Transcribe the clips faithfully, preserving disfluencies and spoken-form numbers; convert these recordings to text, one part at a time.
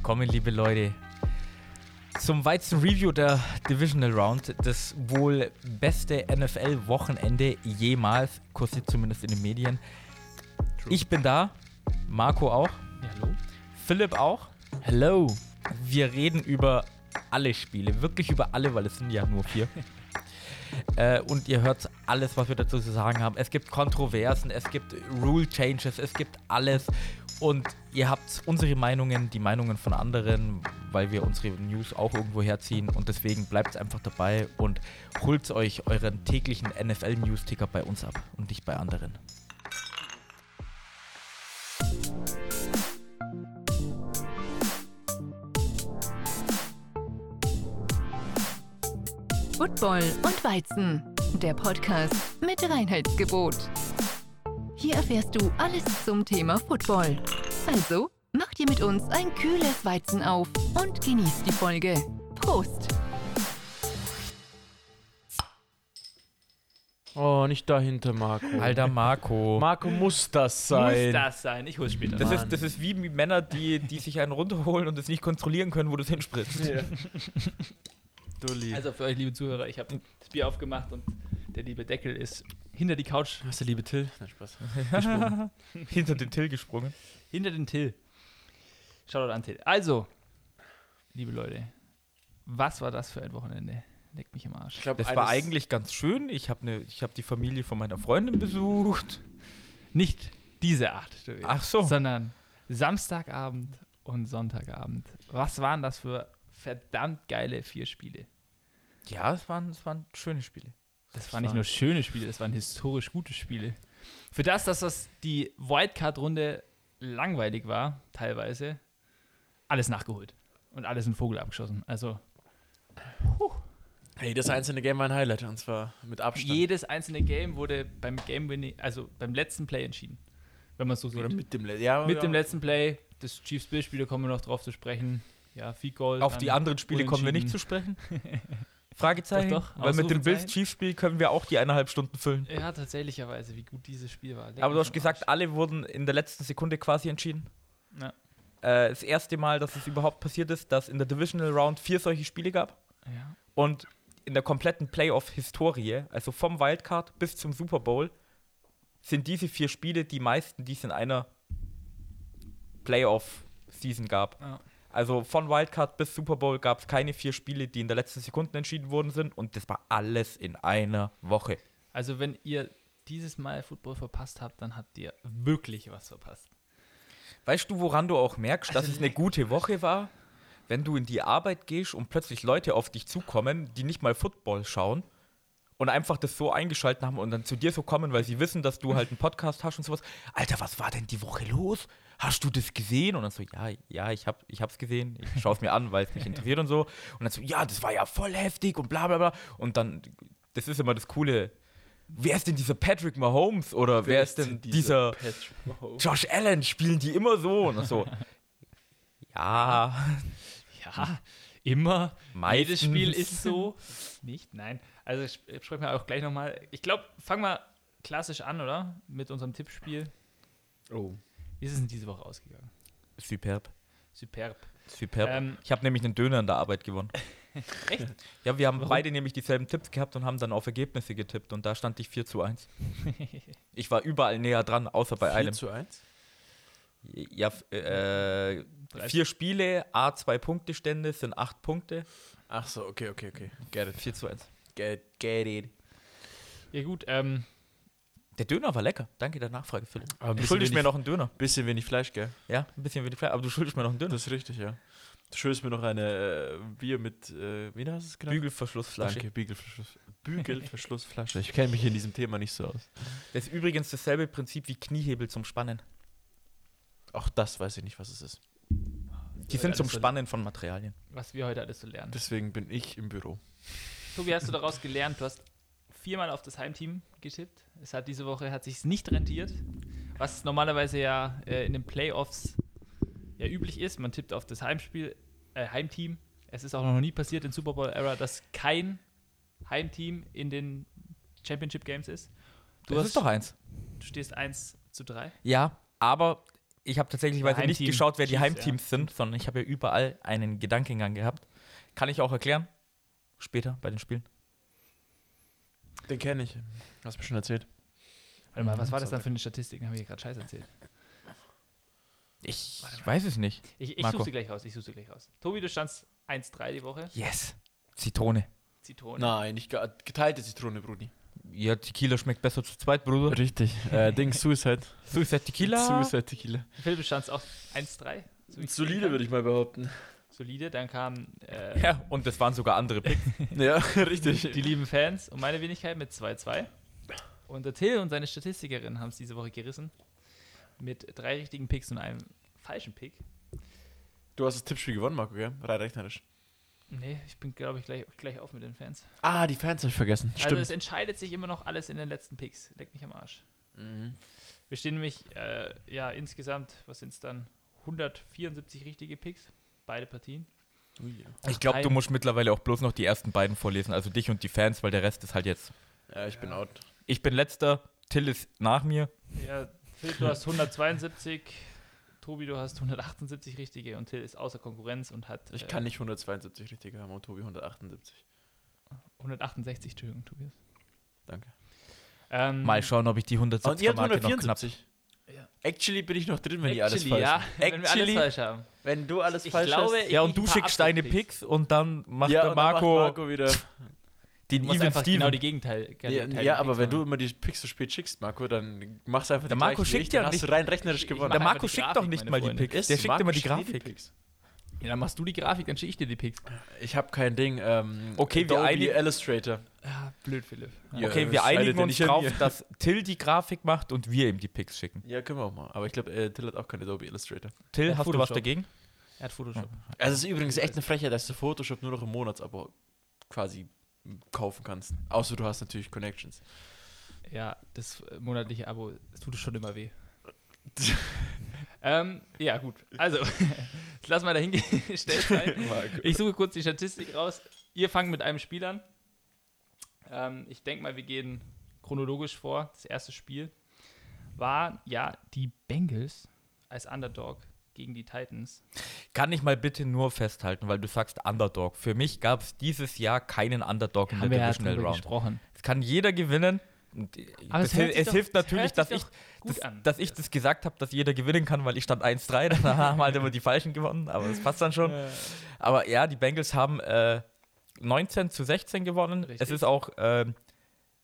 Willkommen, liebe Leute, zum weiteren Review der Divisional Round, das wohl beste N F L-Wochenende jemals, kursiert zumindest in den Medien. True. Ich bin da, Marco auch, ja, hallo. Philipp auch, hello. Wir reden über alle Spiele, wirklich über alle, weil es sind ja nur vier. Äh, und ihr hört alles, was wir dazu zu sagen haben. Es gibt Kontroversen, es gibt Rule Changes, es gibt alles. Und ihr habt unsere Meinungen, die Meinungen von anderen, weil wir unsere News auch irgendwo herziehen. Und deswegen bleibt einfach dabei und holt euch euren täglichen N F L-News-Ticker bei uns ab und nicht bei anderen. Football und Weizen, der Podcast mit Reinheitsgebot. Hier erfährst du alles zum Thema Football. Also mach dir mit uns ein kühles Weizen auf und genieß die Folge. Prost! Oh, nicht dahinter, Marco. Alter, Marco. Marco, muss das sein. Muss das sein, ich hol's später. Das ist, das ist wie Männer, die, die sich einen runterholen und es nicht kontrollieren können, wo du es hinspritzt. Ja. Also für euch, liebe Zuhörer, ich habe das Bier aufgemacht und der liebe Deckel ist hinter die Couch. Was ist der liebe Till? Na, Spaß. Hinter den Till gesprungen. Hinter den Till. Shoutout an Till. Also, liebe Leute, was war das für ein Wochenende? Leck mich im Arsch. Ich glaub, das war eigentlich ganz schön. Ich habe ne, hab die Familie von meiner Freundin besucht. Nicht diese Art. Ach so. Sondern Samstagabend und Sonntagabend. Was waren das für verdammt geile vier Spiele. Ja, es waren, es waren schöne Spiele. Das, das waren nicht nur schöne Spiele, das waren historisch gute Spiele. Für das, dass das die Wildcard-Runde langweilig war, teilweise, alles nachgeholt. Und alles in Vogel abgeschossen. Also, puh. Jedes einzelne Game war ein Highlight, und zwar mit Abstand. Jedes einzelne Game wurde beim Game-Winning, also beim letzten Play entschieden. Wenn man es so sieht. Oder mit dem, Le- ja, mit ja. dem letzten Play, des Chiefs-Bills-Spiels kommen wir noch drauf zu sprechen. Ja, viel Goal, auf die anderen Spiele kommen wir nicht zu sprechen? Fragezeichen? Doch, doch. Weil mit dem Bills-Chiefs-Spiel können wir auch die eineinhalb Stunden füllen. Ja, tatsächlicherweise, wie gut dieses Spiel war. Leck. Aber du hast gesagt, alle wurden in der letzten Sekunde quasi entschieden. Ja. Äh, das erste Mal, dass es überhaupt passiert ist, dass in der Divisional Round vier solche Spiele gab. Ja. Und in der kompletten Playoff-Historie, also vom Wildcard bis zum Super Bowl, sind diese vier Spiele die meisten, die es in einer Playoff-Season gab. Ja. Also von Wildcard bis Super Bowl gab es keine vier Spiele, die in der letzten Sekunde entschieden worden sind. Und das war alles in einer Woche. Also wenn ihr dieses Mal Football verpasst habt, dann habt ihr wirklich was verpasst. Weißt du, woran du auch merkst, also dass es eine gute Woche war? Wenn du in die Arbeit gehst und plötzlich Leute auf dich zukommen, die nicht mal Football schauen und einfach das so eingeschaltet haben und dann zu dir so kommen, weil sie wissen, dass du halt einen Podcast hast und sowas. Alter, was war denn die Woche los? Hast du das gesehen? Und dann so, ja, ja, ich, hab, ich hab's gesehen. Ich schaue es mir an, weil es mich interessiert und so. Und dann so, ja, das war ja voll heftig und bla bla bla. Und dann, das ist immer das Coole. Wer ist denn dieser Patrick Mahomes? Oder wer, wer ist denn dieser, dieser Josh Allen? Spielen die immer so? Und dann so, ja. Ja, immer. Meistens. Jedes Spiel ist so. Nicht, nein. Also ich spreche mir auch gleich nochmal. Ich glaube, fangen wir klassisch an, oder? Mit unserem Tippspiel. Oh. Wie ist es denn diese Woche ausgegangen? Superb. Superb. Superb. Ähm, ich habe nämlich einen Döner in der Arbeit gewonnen. Echt? Ja, wir haben Warum? beide nämlich dieselben Tipps gehabt und haben dann auf Ergebnisse getippt. Und da stand ich vier zu eins. Ich war überall näher dran, außer bei einem. vier zu eins? Ja, äh, vier Spiele, a zwei Punkte Stände, sind acht Punkte. Ach so, okay, okay, okay. Get it. vier zu eins. Get, get it. Ja gut, ähm. Der Döner war lecker. Danke der Nachfrage, Philipp. Aber du schuldest mir noch einen Döner. Bisschen wenig Fleisch, gell? Ja, ein bisschen wenig Fleisch, aber du schuldest mir noch einen Döner. Das ist richtig, ja. Du schuldest mir noch eine äh, Bier mit, äh, wie hast du es genannt? Bügelverschlussflasche. Danke, Bügelverschluss, Bügelverschlussflasche. Ich kenne mich in diesem Thema nicht so aus. Das ist übrigens dasselbe Prinzip wie Kniehebel zum Spannen. Auch das weiß ich nicht, was es ist. Die sind zum Spannen von Materialien. Was wir heute alles so lernen. Deswegen bin ich im Büro. Tobi, hast du daraus gelernt? Du hast viermal auf das Heimteam getippt. Es hat diese Woche hat sich's nicht rentiert, was normalerweise ja äh, in den Playoffs ja üblich ist. Man tippt auf das Heimspiel, äh, Heimteam. Es ist auch noch nie passiert in Super Bowl Era, dass kein Heimteam in den Championship Games ist. Du das hast, ist doch eins. Du stehst eins zu drei. Ja, aber ich habe tatsächlich weiter nicht geschaut, wer die Chiefs, Heimteams ja. sind, sondern ich habe ja überall einen Gedankengang gehabt. Kann ich auch erklären. Später bei den Spielen. Den kenne ich. Hast du mir schon erzählt. Warte mal, was war das dann für eine Statistik? Habe ich gerade Scheiß erzählt. Ich weiß es nicht. Ich, ich suche sie gleich raus. Ich suche sie gleich raus. Tobi, du standst eins drei die Woche. Yes. Zitrone. Zitrone. Nein, nicht geteilte Zitrone, Brudi. Ja, Tequila schmeckt besser zu zweit, Bruder. Richtig. Äh, Ding, Suicide. Suicide Tequila. Suicide Tequila. Phil, du standst auch eins drei. So Solide, würde ich mal behaupten. Solide, dann kam... Äh, ja, und das waren sogar andere Picks. Ja, richtig. Die lieben Fans und meine Wenigkeit mit zwei zwei. Und der Till und seine Statistikerin haben es diese Woche gerissen. Mit drei richtigen Picks und einem falschen Pick. Du hast das Tippspiel gewonnen, Marco, gell? Rein rechnerisch. Nee, ich bin, glaube ich, gleich, gleich auf mit den Fans. Ah, die Fans habe ich vergessen. Also Stimmt. Es entscheidet sich immer noch alles in den letzten Picks. Leck mich am Arsch. Mhm. Wir stehen nämlich, äh, ja, insgesamt, was sind es dann? hundertvierundsiebzig richtige Picks. Beide Partien. Oh yeah. Ich glaube, du musst mittlerweile auch bloß noch die ersten beiden vorlesen. Also dich und die Fans, weil der Rest ist halt jetzt. Ja, ich ja. bin out. Ich bin letzter. Till ist nach mir. Ja, Phil, du hast hundertzweiundsiebzig. Tobi, du hast hundertachtundsiebzig richtige und Till ist außer Konkurrenz und hat... Ich äh, kann nicht hundertzweiundsiebzig richtige haben und Tobi hundertachtundsiebzig. hundertachtundsechzig, Entschuldigung, Tobias. Danke. Ähm, Mal schauen, ob ich die hundertsiebziger Marke noch knapp... Ja. Actually bin ich noch drin, wenn Actually, ihr alles falsch ja. habt. Actually, wenn wir alles falsch haben. Wenn du alles ich falsch glaube, hast. Ja, und du schickst deine Picks und dann macht ja, der Marco, macht Marco wieder... Den du einfach Steven. Genau die Gegenteil. Ja, ja aber wenn du immer die Picks so spät schickst, Marco, dann machst du einfach der die Marco schickt ja dann nicht, hast du rein rechnerisch gewonnen. Der Marco schickt doch nicht mal die Picks. Ist, der schickt Marco immer die Grafik. Die ja, dann machst du die Grafik, dann schicke ich dir die Picks. Ich habe kein Ding. Ähm, okay, wir einigen Illustrator. Ja, blöd, Philipp. Ja, okay, wir einigen uns drauf, dass Till die Grafik macht und wir ihm die Picks schicken. Ja, können wir auch mal. Aber ich glaube, äh, Till hat auch kein Adobe Illustrator. Till, hast du was dagegen? Er hat Photoshop. Also es ist übrigens echt eine Frechheit, dass du Photoshop nur noch im Monatsabo quasi kaufen kannst. Außer du hast natürlich Connections. Ja, das monatliche Abo, das tut es schon immer weh. ähm, ja, gut. Also, das lass mal dahingestellt sein. Ich suche kurz die Statistik raus. Ihr fangt mit einem Spiel an. Ähm, ich denke mal, wir gehen chronologisch vor. Das erste Spiel war ja die Bengals als Underdog gegen die Titans. Kann ich mal bitte nur festhalten, weil du sagst Underdog. Für mich gab es dieses Jahr keinen Underdog in der Divisional Round. Gesprochen. Es kann jeder gewinnen. Aber das es, hil- es doch, hilft natürlich, dass ich das, dass ich das gesagt habe, dass jeder gewinnen kann, weil ich stand eins drei, dann haben halt immer die Falschen gewonnen, aber das passt dann schon. Aber ja, die Bengals haben äh, neunzehn zu sechzehn gewonnen. Richtig. Es ist auch äh,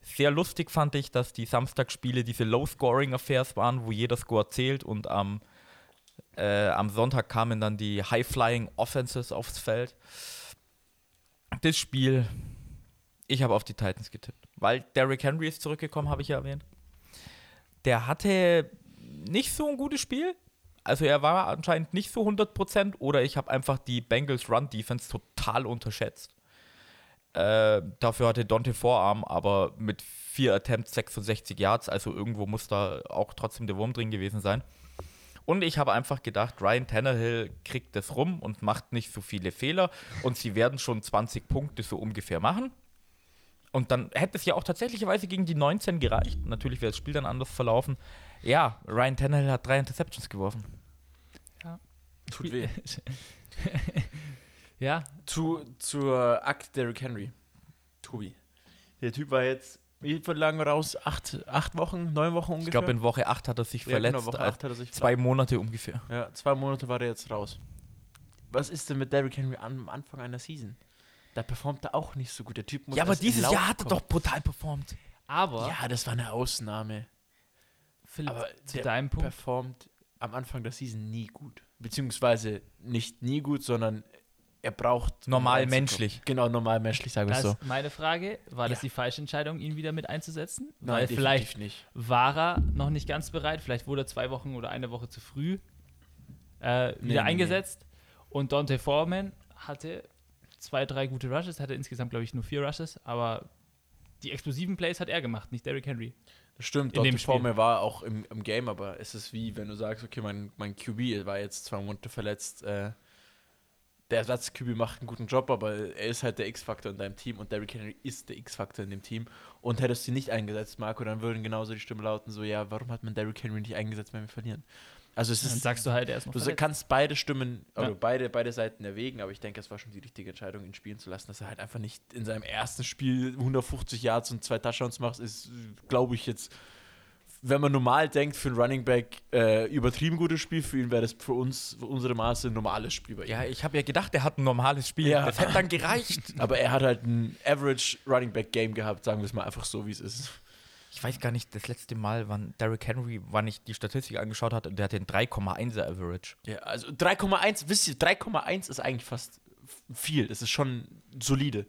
sehr lustig, fand ich, dass die Samstagsspiele diese Low-Scoring-Affairs waren, wo jeder Score zählt und am ähm, Äh, am Sonntag kamen dann die High-Flying-Offenses aufs Feld. Das Spiel, ich habe auf die Titans getippt, weil Derrick Henry ist zurückgekommen, habe ich ja erwähnt. Der hatte nicht so ein gutes Spiel, also er war anscheinend nicht so hundert Prozent oder ich habe einfach die Bengals Run-Defense total unterschätzt. Äh, dafür hatte Dante Vorarm, aber mit vier Attempts sechsundsechzig Yards, also irgendwo muss da auch trotzdem der Wurm drin gewesen sein. Und ich habe einfach gedacht, Ryan Tannehill kriegt das rum und macht nicht so viele Fehler. Und sie werden schon zwanzig Punkte so ungefähr machen. Und dann hätte es ja auch tatsächlicherweise gegen die neunzehn gereicht. Natürlich wäre das Spiel dann anders verlaufen. Ja, Ryan Tannehill hat drei Interceptions geworfen. Ja. Tut weh. Ja. Zu, zur Akt Derrick Henry. Tobi. Der Typ war jetzt... Wie lang raus? Acht, acht Wochen, neun Wochen ungefähr? Ich glaube, in Woche acht hat er sich ja, verletzt. Genau, Woche acht hat er sich zwei Monate ungefähr. Ja, zwei Monate war er jetzt raus. Was ist denn mit Derrick Henry am Anfang einer Season? Da performt er auch nicht so gut. Der Typ muss ja, aber dieses Lauf Jahr hat er kommen. Doch brutal performt. Aber. Ja, das war eine Ausnahme. Philipp, aber zu deinem Punkt. Performt am Anfang der Season nie gut. Beziehungsweise nicht nie gut, sondern. Er braucht... Normal menschlich. Genau, normal menschlich, sage ich so. Meine Frage, war das ja. die falsche Entscheidung, ihn wieder mit einzusetzen? Nein, weil vielleicht nicht. War er noch nicht ganz bereit, vielleicht wurde er zwei Wochen oder eine Woche zu früh äh, wieder nee, eingesetzt. Nee. Und Dante Foreman hatte zwei, drei gute Rushes, hatte insgesamt, glaube ich, nur vier Rushes, aber die explosiven Plays hat er gemacht, nicht Derrick Henry. Das stimmt, Dante Foreman war auch im, im Game, aber es ist wie, wenn du sagst, okay, mein, mein Q B war jetzt zwei Monate verletzt, äh, der Ersatz-Q B macht einen guten Job, aber er ist halt der X-Faktor in deinem Team und Derrick Henry ist der X-Faktor in dem Team. Und hättest du ihn nicht eingesetzt, Marco, dann würden genauso die Stimmen lauten, so, ja, warum hat man Derrick Henry nicht eingesetzt, wenn wir verlieren? Also es ist, dann sagst du halt erstmal. Du verletzt. Kannst beide Stimmen, also ja. beide, beide Seiten erwägen, aber ich denke, es war schon die richtige Entscheidung, ihn spielen zu lassen, dass er halt einfach nicht in seinem ersten Spiel hundertfünfzig Yards und zwei Touchdowns macht, ist, glaube ich, jetzt, wenn man normal denkt, für einen Running Back äh, übertrieben gutes Spiel, für ihn wäre das für uns, für unsere Maße, ein normales Spiel bei ihm. Ja, ich habe ja gedacht, er hat ein normales Spiel, ja. Das hätte dann gereicht. Aber er hat halt ein Average Running Back Game gehabt, sagen wir es mal einfach so, wie es ist. Ich weiß gar nicht, das letzte Mal, wann Derrick Henry, wann ich die Statistik angeschaut hatte, der hat den drei Komma eins Average. Ja, also drei Komma eins, wisst ihr, drei Komma eins ist eigentlich fast viel. Das ist schon solide.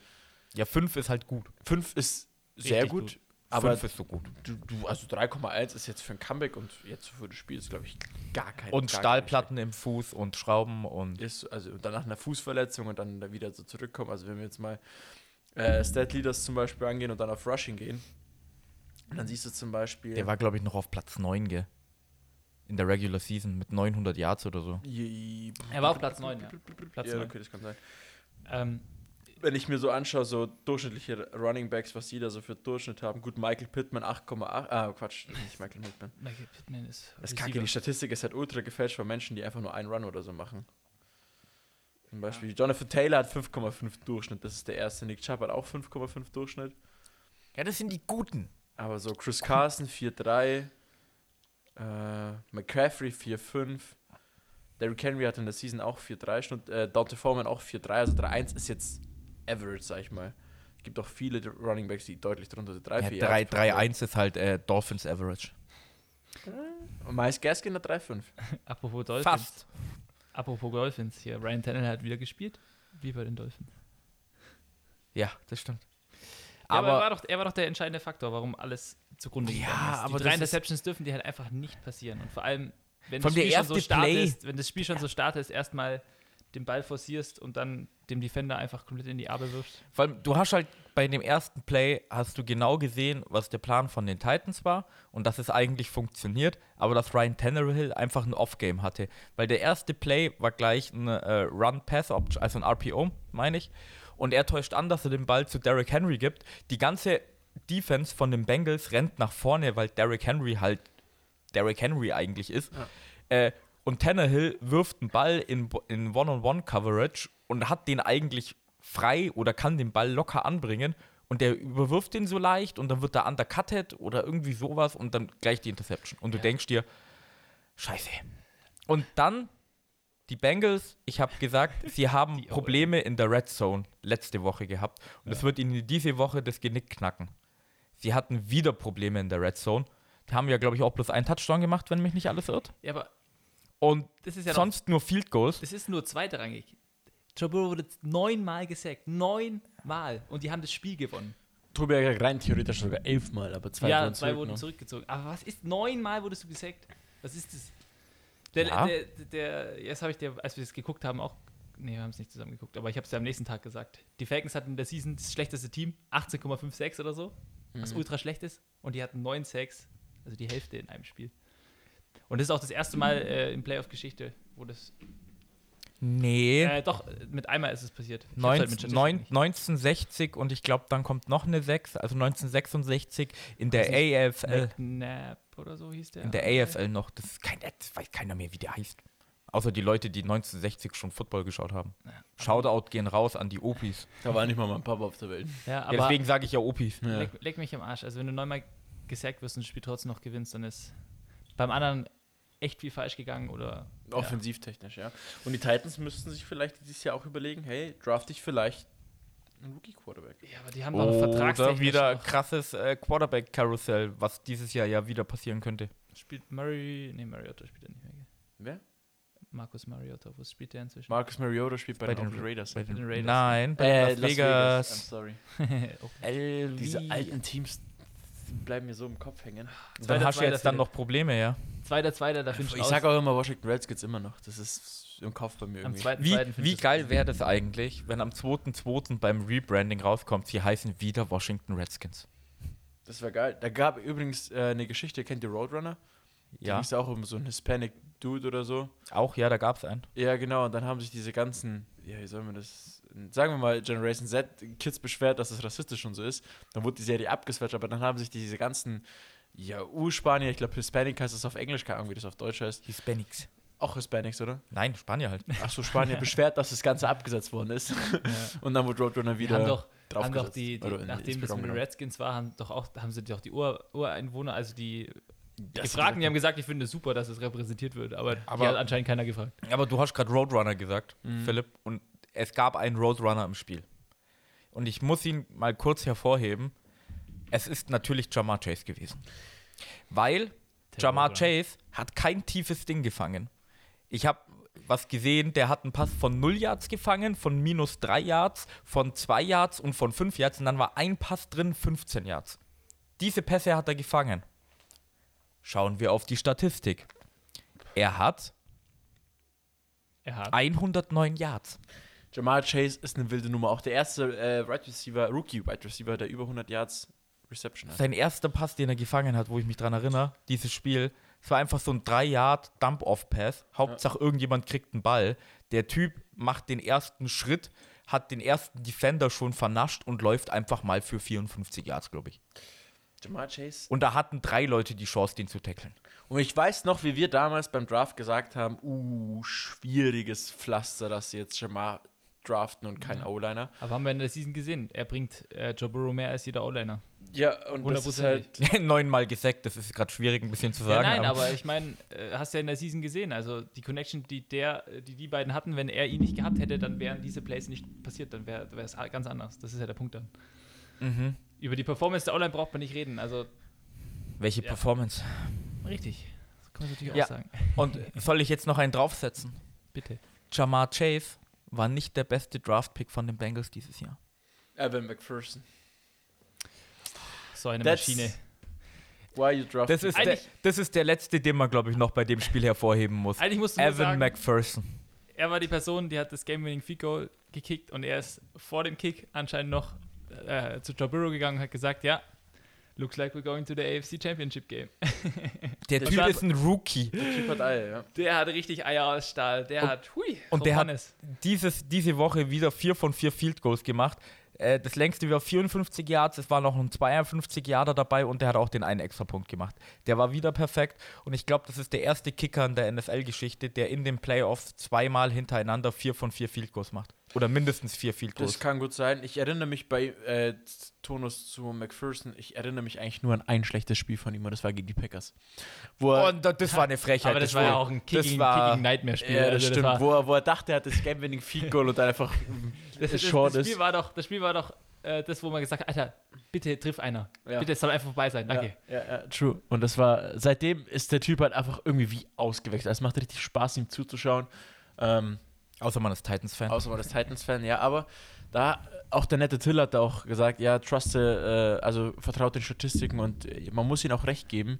Ja, fünf ist halt gut. fünf ist sehr richtig gut. Aber fünf ist so gut. Du, du, also drei Komma eins ist jetzt für ein Comeback und jetzt für das Spiel ist, glaube ich, gar kein. Und gar Stahlplatten kein im Fuß und Schrauben und. Ist, also und danach eine Fußverletzung und dann wieder so zurückkommen. Also wenn wir jetzt mal äh, Stat Leaders zum Beispiel angehen und dann auf Rushing gehen. Und dann siehst du zum Beispiel... Der war, glaube ich, noch auf Platz neun, gell? In der Regular Season mit neunhundert Yards oder so. Er war auf Platz neun, ja. Platz ja, okay, das kann sein. Ähm, Wenn ich mir so anschaue, so durchschnittliche Running Backs, was die da so für Durchschnitt haben. Gut, Michael Pittman acht Komma acht. Ah, Quatsch, nicht Michael Pittman. Michael Pittman ist... Das Kacke, die Statistik ist halt ultra gefälscht von Menschen, die einfach nur einen Run oder so machen. Zum Beispiel ja. Jonathan Taylor hat fünf Komma fünf Durchschnitt. Das ist der erste. Nick Chubb hat auch fünf Komma fünf Durchschnitt. Ja, das sind die Guten. Aber so Chris Carson vier Komma drei, äh, McCaffrey vier Komma fünf, Derrick Henry hat in der Season auch vier Komma drei und äh, Dante Foreman auch vier Komma drei, also drei Komma eins ist jetzt average, sag ich mal. Es gibt auch viele Running Backs, die deutlich drunter sind. drei Komma vier ja, drei Komma eins ist halt äh, Dolphins average. Und Miles Gaskin hat drei Komma fünf. Apropos Dolphins. Fast. Apropos Dolphins hier. Ryan Tannehill hat wieder gespielt, wie bei den Dolphins. Ja, das stimmt. Ja, aber, aber er, war doch, er war doch der entscheidende Faktor, warum alles zugrunde gegangen ja, ist. Die aber drei Interceptions dürfen dir halt einfach nicht passieren. Und vor allem, wenn das Spiel, schon so, startest, wenn das Spiel schon so startet, ist, erstmal den Ball forcierst und dann dem Defender einfach komplett in die Arme wirfst. Vor allem, du hast halt bei dem ersten Play, hast du genau gesehen, was der Plan von den Titans war und dass es eigentlich funktioniert, aber dass Ryan Tannehill einfach ein Off-Game hatte. Weil der erste Play war gleich ein äh, Run-Pass-Option, also ein R P O, meine ich. Und er täuscht an, dass er den Ball zu Derrick Henry gibt. Die ganze Defense von den Bengals rennt nach vorne, weil Derrick Henry halt Derrick Henry eigentlich ist. Ja. Äh, und Tannehill wirft den Ball in, in One-on-One-Coverage und hat den eigentlich frei oder kann den Ball locker anbringen. Und der überwirft den so leicht und dann wird er undercutted oder irgendwie sowas und dann gleich die Interception. Und du ja. denkst dir, Scheiße. Und dann... Die Bengals, ich habe gesagt, sie haben Probleme in der Red Zone letzte Woche gehabt. Und es ja. wird ihnen diese Woche das Genick knacken. Sie hatten wieder Probleme in der Red Zone. Die haben ja, glaube ich, auch bloß einen Touchdown gemacht, wenn mich nicht alles irrt. Ja, aber und das ist ja sonst noch, nur Field Goals. Das ist nur zweitrangig. Joe Burrow wurde neunmal gesackt. Neunmal. Und die haben das Spiel gewonnen. Tobi hat rein theoretisch sogar elfmal, aber zwei ja, wurden zwei zurück, wurden ne? zurückgezogen. Aber was ist, neunmal wurdest du gesackt? Was ist das? Der, ja. der, der, jetzt habe ich dir, als wir das geguckt haben, auch, nee, wir haben es nicht zusammen geguckt, aber ich habe es ja am nächsten Tag gesagt. Die Falcons hatten in der Season das schlechteste Team, achtzehn Komma sechsundfünfzig oder so, was mhm. ultra schlecht ist. Und die hatten neun Sacks, also die Hälfte in einem Spiel. Und das ist auch das erste Mal äh, in Playoff-Geschichte, wo das... Nee. Äh, doch, mit einmal ist es passiert. neunzehnhundertsechzig und ich glaube, dann kommt noch eine sechs, also neunzehnhundertsechsundsechzig in der also A F L. McNabb oder so hieß der. In der A F L noch. Das ist kein, das weiß keiner mehr, wie der heißt. Außer die Leute, die neunzehnhundertsechzig schon Football geschaut haben. Ja. Shoutout gehen raus an die Opis. Da war nicht mal mein Papa auf der Welt. Ja, aber ja, deswegen sage ich ja Opis. Ja. Leck, leck mich am Arsch. Also wenn du neunmal gesackt wirst und das Spiel trotzdem noch gewinnst, dann ist beim anderen echt viel falsch gegangen oder... Offensivtechnisch, ja. ja. Und die Titans müssten sich vielleicht dieses Jahr auch überlegen, hey, draft ich vielleicht einen Rookie-Quarterback. Ja, aber die haben da noch vertragstechnisch wieder noch krasses äh, Quarterback-Karussell, was dieses Jahr ja wieder passieren könnte. Spielt Murray... Nee, Mariota spielt er nicht mehr. Wer? Marcus Mariota. Wo spielt der inzwischen? Marcus Mariota spielt bei, bei den, den Raiders. Bei den Raiders. Nein, bei äh, Las Vegas. Las Vegas. I'm sorry. okay. Diese alten Teams bleiben mir so im Kopf hängen. Und dann hast du jetzt dann noch Probleme, ja. Zweiter, zweiter, da finde ich. Ich sag auch immer, Washington Redskins immer noch. Das ist im Kopf bei mir irgendwie. Zweiten, wie zweiten wie geil wäre das eigentlich, wenn am zweiten zweiten beim Rebranding rauskommt, sie heißen wieder Washington Redskins. Das wäre geil. Da gab übrigens äh, eine Geschichte, kennt ihr Roadrunner? Ja. Da ging es auch um so einen Hispanic Dude oder so. Auch, ja, da gab es einen. Ja, genau. Und dann haben sich diese ganzen, ja, wie soll man das, sagen wir mal Generation Z Kids beschwert, dass das rassistisch und so ist. Dann wurde die Serie abgeswitcht, aber dann haben sich diese ganzen Ja, Urspanier, ich glaube Hispanic heißt das auf Englisch, keine Ahnung, wie das auf Deutsch heißt. Hispanics. Auch Hispanics, oder? Nein, Spanier halt. Ach so, Spanier beschwert, dass das Ganze abgesetzt worden ist. Ja. Und dann wurde Roadrunner wieder haben doch, haben doch die, die, nachdem das mit den Redskins war, haben, doch auch, haben sie doch die Ur, Ureinwohner, also die das gefragt, die haben gesagt, ich finde es super, dass es repräsentiert wird, aber, aber die hat anscheinend keiner gefragt. Aber du hast gerade Roadrunner gesagt, mhm. Philipp, und es gab einen Roadrunner im Spiel. Und ich muss ihn mal kurz hervorheben. Es ist natürlich Ja'Marr Chase gewesen. Weil Ja'Marr Chase hat kein tiefes Ding gefangen. Ich habe was gesehen, der hat einen Pass von null Yards gefangen, von minus drei Yards, von zwei Yards und von fünf Yards. Und dann war ein Pass drin, fünfzehn Yards. Diese Pässe hat er gefangen. Schauen wir auf die Statistik. Er hat, er hat. hundertneun Yards. Ja'Marr Chase ist eine wilde Nummer. Auch der erste äh, Wide Receiver, Rookie Wide Receiver, der über hundert Yards Reception hat. Sein erster Pass, den er gefangen hat, wo ich mich dran erinnere, dieses Spiel, es war einfach so ein drei Yard Dump-Off-Pass. Hauptsache, ja. Irgendjemand kriegt einen Ball. Der Typ macht den ersten Schritt, hat den ersten Defender schon vernascht und läuft einfach mal für vierundfünfzig Yards, glaube ich. Ja'Marr Chase. Und da hatten drei Leute die Chance, den zu tackeln. Und ich weiß noch, wie wir damals beim Draft gesagt haben, uh, schwieriges Pflaster, dass sie jetzt Ja'Marr draften und kein O-Liner. Aber haben wir in der Season gesehen, er bringt äh, Joe Burrow mehr als jeder O-Liner. Ja, und das ist halt neunmal gesackt, das ist gerade schwierig ein bisschen zu sagen. Ja, nein, aber, aber ich meine, äh, hast ja in der Season gesehen, also die Connection, die der, die, die beiden hatten, wenn er ihn nicht gehabt hätte, dann wären diese Plays nicht passiert, dann wäre es ganz anders. Das ist ja der Punkt dann. Mhm. Über die Performance der O-Line braucht man nicht reden. Also, welche ja. Performance? Richtig, das kann man natürlich ja. auch sagen. Und soll ich jetzt noch einen draufsetzen? Bitte. Ja'Marr Chase war nicht der beste Draft-Pick von den Bengals dieses Jahr. Evan McPherson. So eine That's Maschine. Why you draft das, ist der, das ist der letzte, den man, glaube ich, noch bei dem Spiel hervorheben muss. Eigentlich musst du Evan sagen, McPherson. Er war die Person, die hat das Game-Winning-Field-Goal gekickt und er ist vor dem Kick anscheinend noch äh, zu Joe Burrow gegangen und hat gesagt, ja, looks like we're going to the A F C Championship Game. Der Typ hat, ist ein Rookie. Der Typ hat Eier, ja. Der hat richtig Eier aus Stahl. Der und, hat, hui, und der hat dieses, diese Woche wieder vier von vier Field Goals gemacht. Äh, das längste war vierundfünfzig Yards, es war noch ein zweiundfünfzig Yarder dabei und der hat auch den einen Extrapunkt gemacht. Der war wieder perfekt und ich glaube, das ist der erste Kicker in der N F L-Geschichte, der in den Playoffs zweimal hintereinander vier von vier Field Goals macht. Oder mindestens vier Field Goals. Das kann gut sein. Ich erinnere mich bei äh, Tonus zu McPherson, ich erinnere mich eigentlich nur an ein schlechtes Spiel von ihm und das war gegen die Packers. Wo er, und das war eine Frechheit. Aber das, das war ja auch ein Kicking-Nightmare-Spiel. Kicking ja, das stimmt. Das wo, er, wo er dachte, er hat das Game-Winning-Field-Goal und dann einfach das, das, short das, das Spiel ist. War doch, das Spiel war doch äh, das, wo man gesagt hat, Alter, bitte triff einer. Ja. Bitte, es soll einfach vorbei sein. Danke. Ja, ja, ja, true. Und das war, seitdem ist der Typ halt einfach irgendwie wie ausgewechselt. Also es macht richtig Spaß, ihm zuzuschauen. Ähm, Außer man ist Titans-Fan. Außer man ist Titans-Fan, ja, aber da, auch der nette Till hat da auch gesagt, ja, truste, äh, also vertraut den Statistiken und äh, man muss ihnen auch recht geben.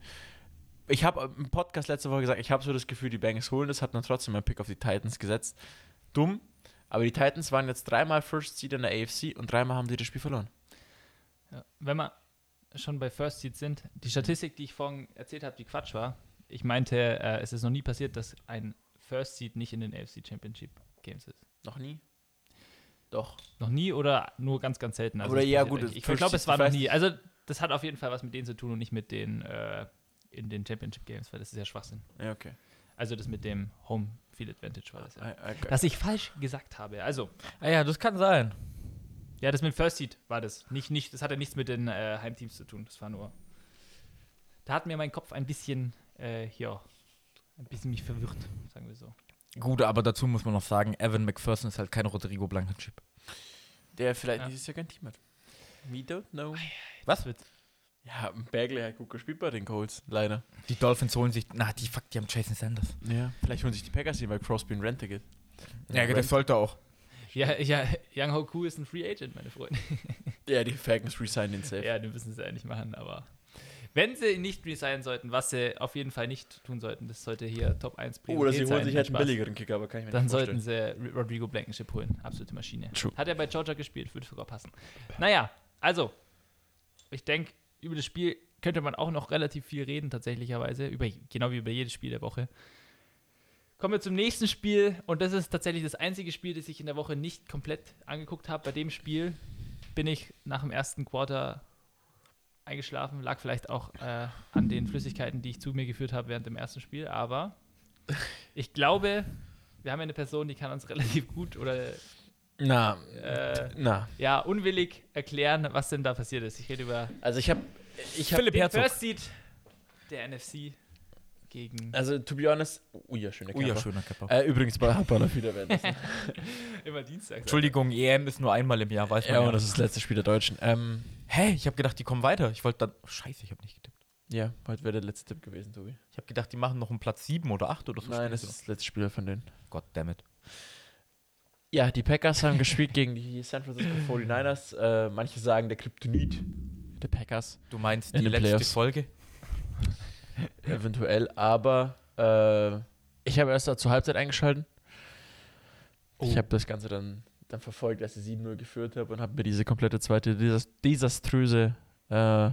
Ich habe im Podcast letzte Woche gesagt, ich habe so das Gefühl, die Bengals holen das, hat man trotzdem einen Pick auf die Titans gesetzt. Dumm, aber die Titans waren jetzt dreimal First Seed in der A F C und dreimal haben sie das Spiel verloren. Ja, wenn wir schon bei First Seed sind, die Statistik, die ich vorhin erzählt habe, die Quatsch war, ich meinte, äh, es ist noch nie passiert, dass ein First Seed nicht in den A F C Championship Games ist. Noch nie? Doch. Noch nie oder nur ganz, ganz selten? Also oder ja, gut. Ich, ich glaube, es war noch nie. Also, das hat auf jeden Fall was mit denen zu tun und nicht mit den äh, in den Championship Games, weil das ist ja Schwachsinn. Ja, okay. Also, das mit dem Home Field Advantage war das ja. Okay. Dass ich falsch gesagt habe. Also. Ah ja, das kann sein. Ja, das mit First Seed war das. Nicht, nicht, das hatte nichts mit den äh, Heimteams zu tun. Das war nur. Da hat mir mein Kopf ein bisschen äh, hier ein bisschen mich verwirrt, sagen wir so. Gut, aber dazu muss man noch sagen, Evan McPherson ist halt kein Rodrigo Blankenship. Der vielleicht ja. dieses Jahr kein Team hat. We don't know. Was wird? Ja, Bagley hat gut gespielt bei den Colts, leider. Die Dolphins holen sich, na, die fuck, die haben Jason Sanders. Ja, vielleicht holen sich die Packers hier, weil Crosby in Rente geht. Ja, ja, das sollte auch. Ja, ja, Young Hoku ist ein Free Agent, meine Freunde. Ja, die Falcons resignen den safe. Ja, die müssen es ja nicht machen, aber wenn sie ihn nicht resignen sollten, was sie auf jeden Fall nicht tun sollten, das sollte hier Top eins Priorität sein. Oh, oder sie holen sein, sich halt einen billigeren Kicker, aber kann ich mir dann nicht vorstellen. Dann sollten sie Rodrigo Blankenship holen. Absolute Maschine. True. Hat er bei Georgia gespielt, würde sogar passen. Naja, also, ich denke, über das Spiel könnte man auch noch relativ viel reden, tatsächlicherweise. Über, genau wie über jedes Spiel der Woche. Kommen wir zum nächsten Spiel. Und das ist tatsächlich das einzige Spiel, das ich in der Woche nicht komplett angeguckt habe. Bei dem Spiel bin ich nach dem ersten Quarter eingeschlafen, lag vielleicht auch äh, an den Flüssigkeiten, die ich zu mir geführt habe während dem ersten Spiel, aber ich glaube, wir haben ja eine Person, die kann uns relativ gut oder na, äh, na. Ja, unwillig erklären, was denn da passiert ist. Ich rede über also ich hab, ich hab Philipp Herzog. First Seed der N F C gegen... Also, to be honest... Ui, ja, schöner Körper. Ui, ja, schöner Körper. Äh, übrigens, bei Hauptballer wieder werden. Immer Dienstag. Entschuldigung, E M ist nur einmal im Jahr, weiß man ja. Ja, das ist das letzte Spiel der Deutschen. Ähm, hey, ich habe gedacht, die kommen weiter. Ich wollte dann... Oh, scheiße, ich habe nicht getippt. Ja, heute wäre der letzte Tipp gewesen, Tobi. Ich habe gedacht, die machen noch einen Platz sieben oder acht oder so. Nein, das ist das letzte Spiel von denen. Goddammit. Ja, die Packers haben gespielt gegen die San Francisco forty-niners. Äh, manche sagen, der Kryptonit der Packers. Du meinst die letzte Playoffs. Folge? Eventuell, aber äh, ich habe erst zur Halbzeit eingeschalten. Oh. Ich habe das Ganze dann, dann verfolgt, als ich sieben null geführt habe und habe mir diese komplette zweite Desast- desaströse äh,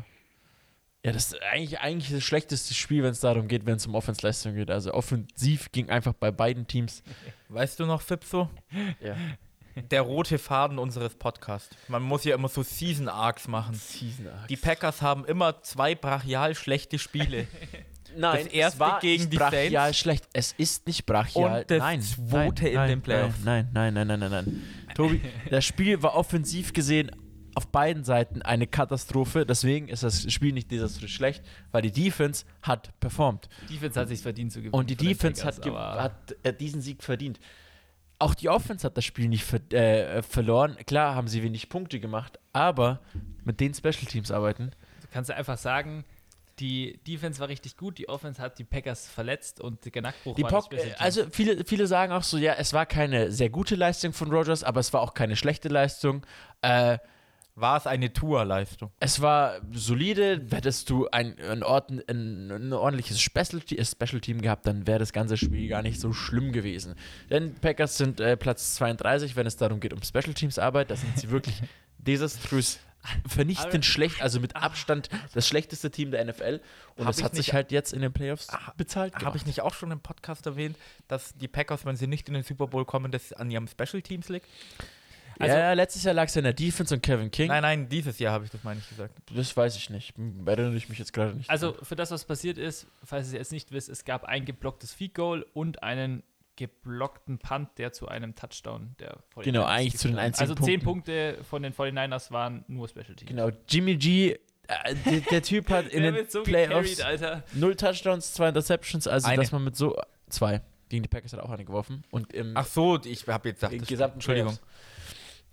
ja, das ist eigentlich, eigentlich das schlechteste Spiel, wenn es darum geht, wenn es um Offensleistung geht. Also offensiv ging einfach bei beiden Teams. Weißt du noch, Fipso? Ja. Der rote Faden unseres Podcasts. Man muss ja immer so Season-Arcs machen. Season-Arcs. Die Packers haben immer zwei brachial schlechte Spiele. Nein, das erste es war gegen die brachial Saints. Schlecht. Es ist nicht brachial. Und das nein, zweite nein, in nein, den Playoffs. Nein, nein, nein, nein, nein, nein. Tobi, das Spiel war offensiv gesehen auf beiden Seiten eine Katastrophe. Deswegen ist das Spiel nicht desaströs schlecht, weil die Defense hat performt. Die Defense hat sich verdient zu gewinnen. Und die Defense Packers, hat, ge- hat äh, diesen Sieg verdient. Auch die Offense hat das Spiel nicht ver- äh, verloren. Klar haben sie wenig Punkte gemacht, aber mit den Special Teams arbeiten. Du kannst einfach sagen, die Defense war richtig gut, die Offense hat die Packers verletzt und der Nacktbruch war Pop- das Special Teams. Also viele, viele sagen auch so, ja, es war keine sehr gute Leistung von Rodgers, aber es war auch keine schlechte Leistung. Äh, war es eine Tour-Leistung? Es war solide. Hättest du ein, ein, Ordn, ein, ein ordentliches Special-Team gehabt, dann wäre das ganze Spiel gar nicht so schlimm gewesen. Denn Packers sind äh, Platz zweiunddreißig, wenn es darum geht, um Special-Teams-Arbeit. Da sind sie wirklich desaströs, vernichtend schlecht. Also mit Abstand das schlechteste Team der N F L. Und das hat sich halt jetzt in den Playoffs bezahlt gemacht. Habe ich nicht auch schon im Podcast erwähnt, dass die Packers, wenn sie nicht in den Super Bowl kommen, das an ihrem Special-Teams liegt? Also, ja, letztes Jahr lag es ja in der Defense und Kevin King. Nein, nein, dieses Jahr habe ich das, meine ich, gesagt. Das weiß ich nicht. Erinnere ich mich jetzt gerade nicht. Also, für das, was passiert ist, falls ihr es jetzt nicht wisst, es gab ein geblocktes Field Goal und einen geblockten Punt, der zu einem Touchdown der forty-niners. Genau, eigentlich zu den einzigen also Punkten. Also, zehn Punkte von den forty-niners waren nur Special Teams. Genau, Jimmy G, äh, der, der Typ hat in den so Playoffs null Touchdowns, zwei Interceptions, also eine. Dass man mit so... Zwei. Gegen die Packers hat auch eine geworfen. Und im Ach so, ich habe jetzt gesagt... gesamten Entschuldigung.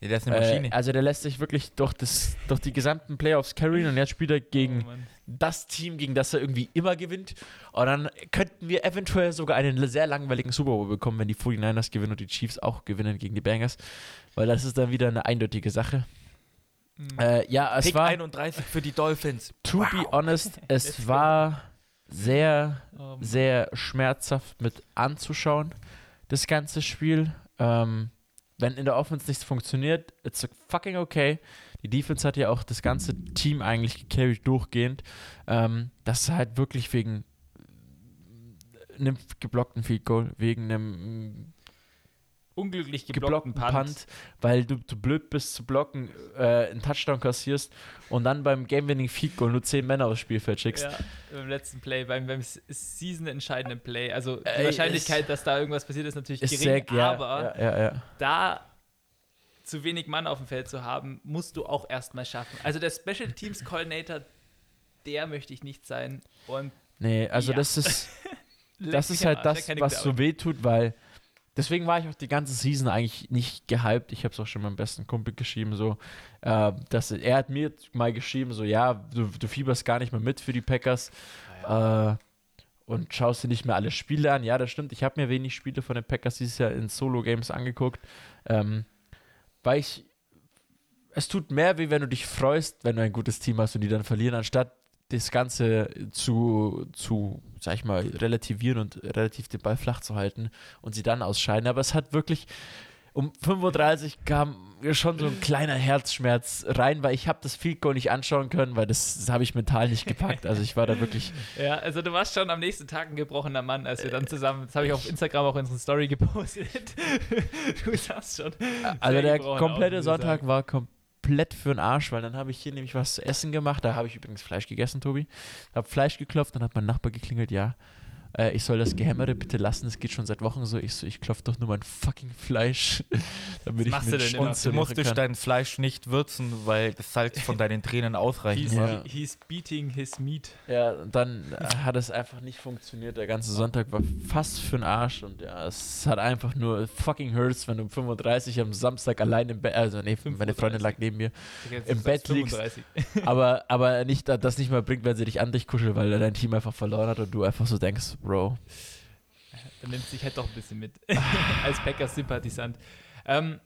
Ja, der ist eine Maschine. Äh, also der lässt sich wirklich durch, das, durch die gesamten Playoffs carryen und jetzt spielt er gegen oh, das Team, gegen das er irgendwie immer gewinnt. Und dann könnten wir eventuell sogar einen sehr langweiligen Super Bowl bekommen, wenn die forty-niners gewinnen und die Chiefs auch gewinnen gegen die Bengals. Weil das ist dann wieder eine eindeutige Sache. Mhm. Äh, ja, es Pick war einunddreißig für die Dolphins. To wow. be honest, es war sehr, sehr schmerzhaft mit anzuschauen, das ganze Spiel. Ähm... Wenn in der Offense nichts funktioniert, it's fucking okay. Die Defense hat ja auch das ganze Team eigentlich gecarried durchgehend. Ähm, das ist halt wirklich wegen einem geblockten Field Goal, wegen einem unglücklich geblockten, geblockten Punt. Punt, weil du, du blöd bist zu blocken, äh, einen Touchdown kassierst und dann beim Game-Winning Field Goal nur zehn Männer aufs Spielfeld schickst. Ja, beim letzten Play, beim, beim Season-entscheidenden Play. Also die Ey, Wahrscheinlichkeit, dass da irgendwas passiert, ist natürlich ist gering, sehr, aber ja, ja, ja, ja. da zu wenig Mann auf dem Feld zu haben, musst du auch erstmal schaffen. Also der Special Teams Coordinator, der möchte ich nicht sein. Und nee, also ja. das ist das ist halt das, was so weh tut, weil deswegen war ich auch die ganze Season eigentlich nicht gehypt. Ich habe es auch schon meinem besten Kumpel geschrieben, so, äh, dass er hat mir mal geschrieben, so, ja, du, du fieberst gar nicht mehr mit für die Packers ja. äh, und schaust dir nicht mehr alle Spiele an. Ja, das stimmt. Ich habe mir wenig Spiele von den Packers dieses Jahr in Solo-Games angeguckt, ähm, weil ich, es tut mehr weh, wenn du dich freust, wenn du ein gutes Team hast und die dann verlieren, anstatt das Ganze zu, zu, sag ich mal, relativieren und relativ den Ball flach zu halten und sie dann ausscheiden. Aber es hat wirklich, um fünf Uhr dreißig kam schon so ein kleiner Herzschmerz rein, weil ich habe das Field Goal nicht anschauen können, weil das, das habe ich mental nicht gepackt. Also ich war da wirklich... Ja, also du warst schon am nächsten Tag ein gebrochener Mann, als wir dann zusammen, das habe ich auf Instagram auch in unsere Story gepostet. Du saßt schon. Also der komplette Sonntag war komplett... komplett für den Arsch, weil dann habe ich hier nämlich was zu essen gemacht. Da habe ich übrigens Fleisch gegessen, Tobi. Habe Fleisch geklopft, dann hat mein Nachbar geklingelt, ja, äh, ich soll das Gehämmere bitte lassen, es geht schon seit Wochen so. Ich so, ich klopfe doch nur mein fucking Fleisch. Damit ich machst du denn immer? Du musstest dein Fleisch nicht würzen, weil das Salz von deinen Tränen ausreichend war. He's, he's beating his meat. Ja, und dann hat es einfach nicht funktioniert. Der ganze Sonntag war fast für den Arsch und ja, es hat einfach nur fucking hurts, wenn du um fünf Uhr dreißig am Samstag allein im Bett, also nee, meine Freundin lag neben mir, im Bett liegst, aber, aber nicht, das nicht mal bringt, wenn sie dich an dich kuschelt, weil dein Team einfach verloren hat und du einfach so denkst, Bro. Dann nimmt sich halt doch ein bisschen mit. Als Packers-Sympathisant. Ähm,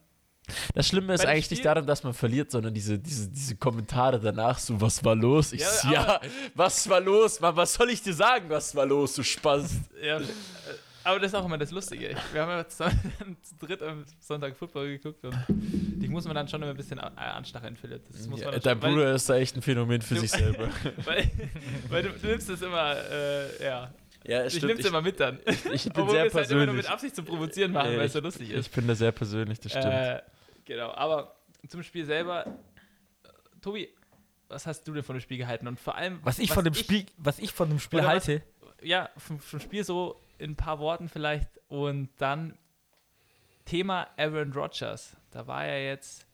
das Schlimme ist eigentlich Spiel- nicht darum, dass man verliert, sondern diese, diese, diese Kommentare danach, so, was war los? Ich, ja, ja was war los? Mann, was soll ich dir sagen, was war los, du Spaß? Ja, aber das ist auch immer das Lustige. Ich, wir haben ja zusammen zu dritt am Sonntag Football geguckt und die muss man dann schon immer ein bisschen anstacheln, Philipp. Das muss man ja, dein schon, Bruder ist da echt ein Phänomen für du, sich selber. Weil, weil du, du nimmst das immer, äh, ja... Ja, ich nehme es immer mit dann. Ich, ich bin sehr persönlich. Obwohl wir es halt immer nur mit Absicht zu provozieren machen, nee, weil es so lustig ist. Ich bin da sehr persönlich, das stimmt. Äh, genau, aber zum Spiel selber. Tobi, was hast du denn von dem Spiel gehalten? Und vor allem, was ich, was von, dem ich, Spiel, was ich von dem Spiel halte? Was, ja, vom, vom Spiel so in ein paar Worten vielleicht. Und dann Thema Aaron Rodgers. Da war ja jetzt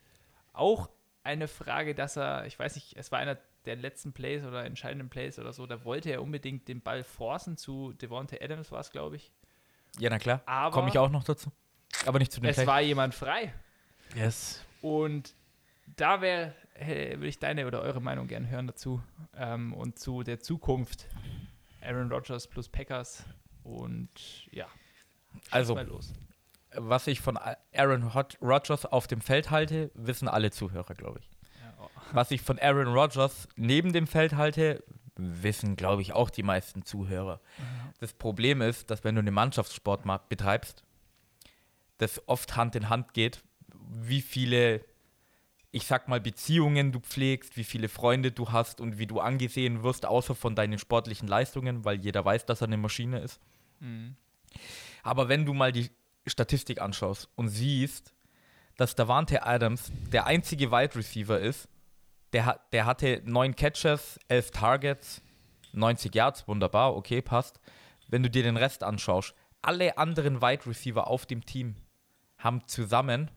auch eine Frage, dass er, ich weiß nicht, es war einer der letzten Plays oder entscheidenden Plays oder so, da wollte er unbedingt den Ball forcen zu Davante Adams, war es, glaube ich. Ja, na klar. Komme ich auch noch dazu. Aber nicht zu dem Play. Es war jemand frei. Yes. Und da wäre, hey, würde ich deine oder eure Meinung gerne hören dazu. Ähm, und zu der Zukunft Aaron Rodgers plus Packers. Und ja, also, mal los. Was ich von Aaron Rodgers auf dem Feld halte, wissen alle Zuhörer, glaube ich. Was ich von Aaron Rodgers neben dem Feld halte, wissen, glaube ich, auch die meisten Zuhörer. Mhm. Das Problem ist, dass wenn du einen Mannschaftssport betreibst, das oft Hand in Hand geht, wie viele, ich sag mal, Beziehungen du pflegst, wie viele Freunde du hast und wie du angesehen wirst, außer von deinen sportlichen Leistungen, weil jeder weiß, dass er eine Maschine ist. Mhm. Aber wenn du mal die Statistik anschaust und siehst, dass Davante Adams der einzige Wide Receiver ist, der, der hatte neun Catches, elf Targets, neunzig Yards, wunderbar, okay, passt. Wenn du dir den Rest anschaust, alle anderen Wide Receiver auf dem Team haben zusammen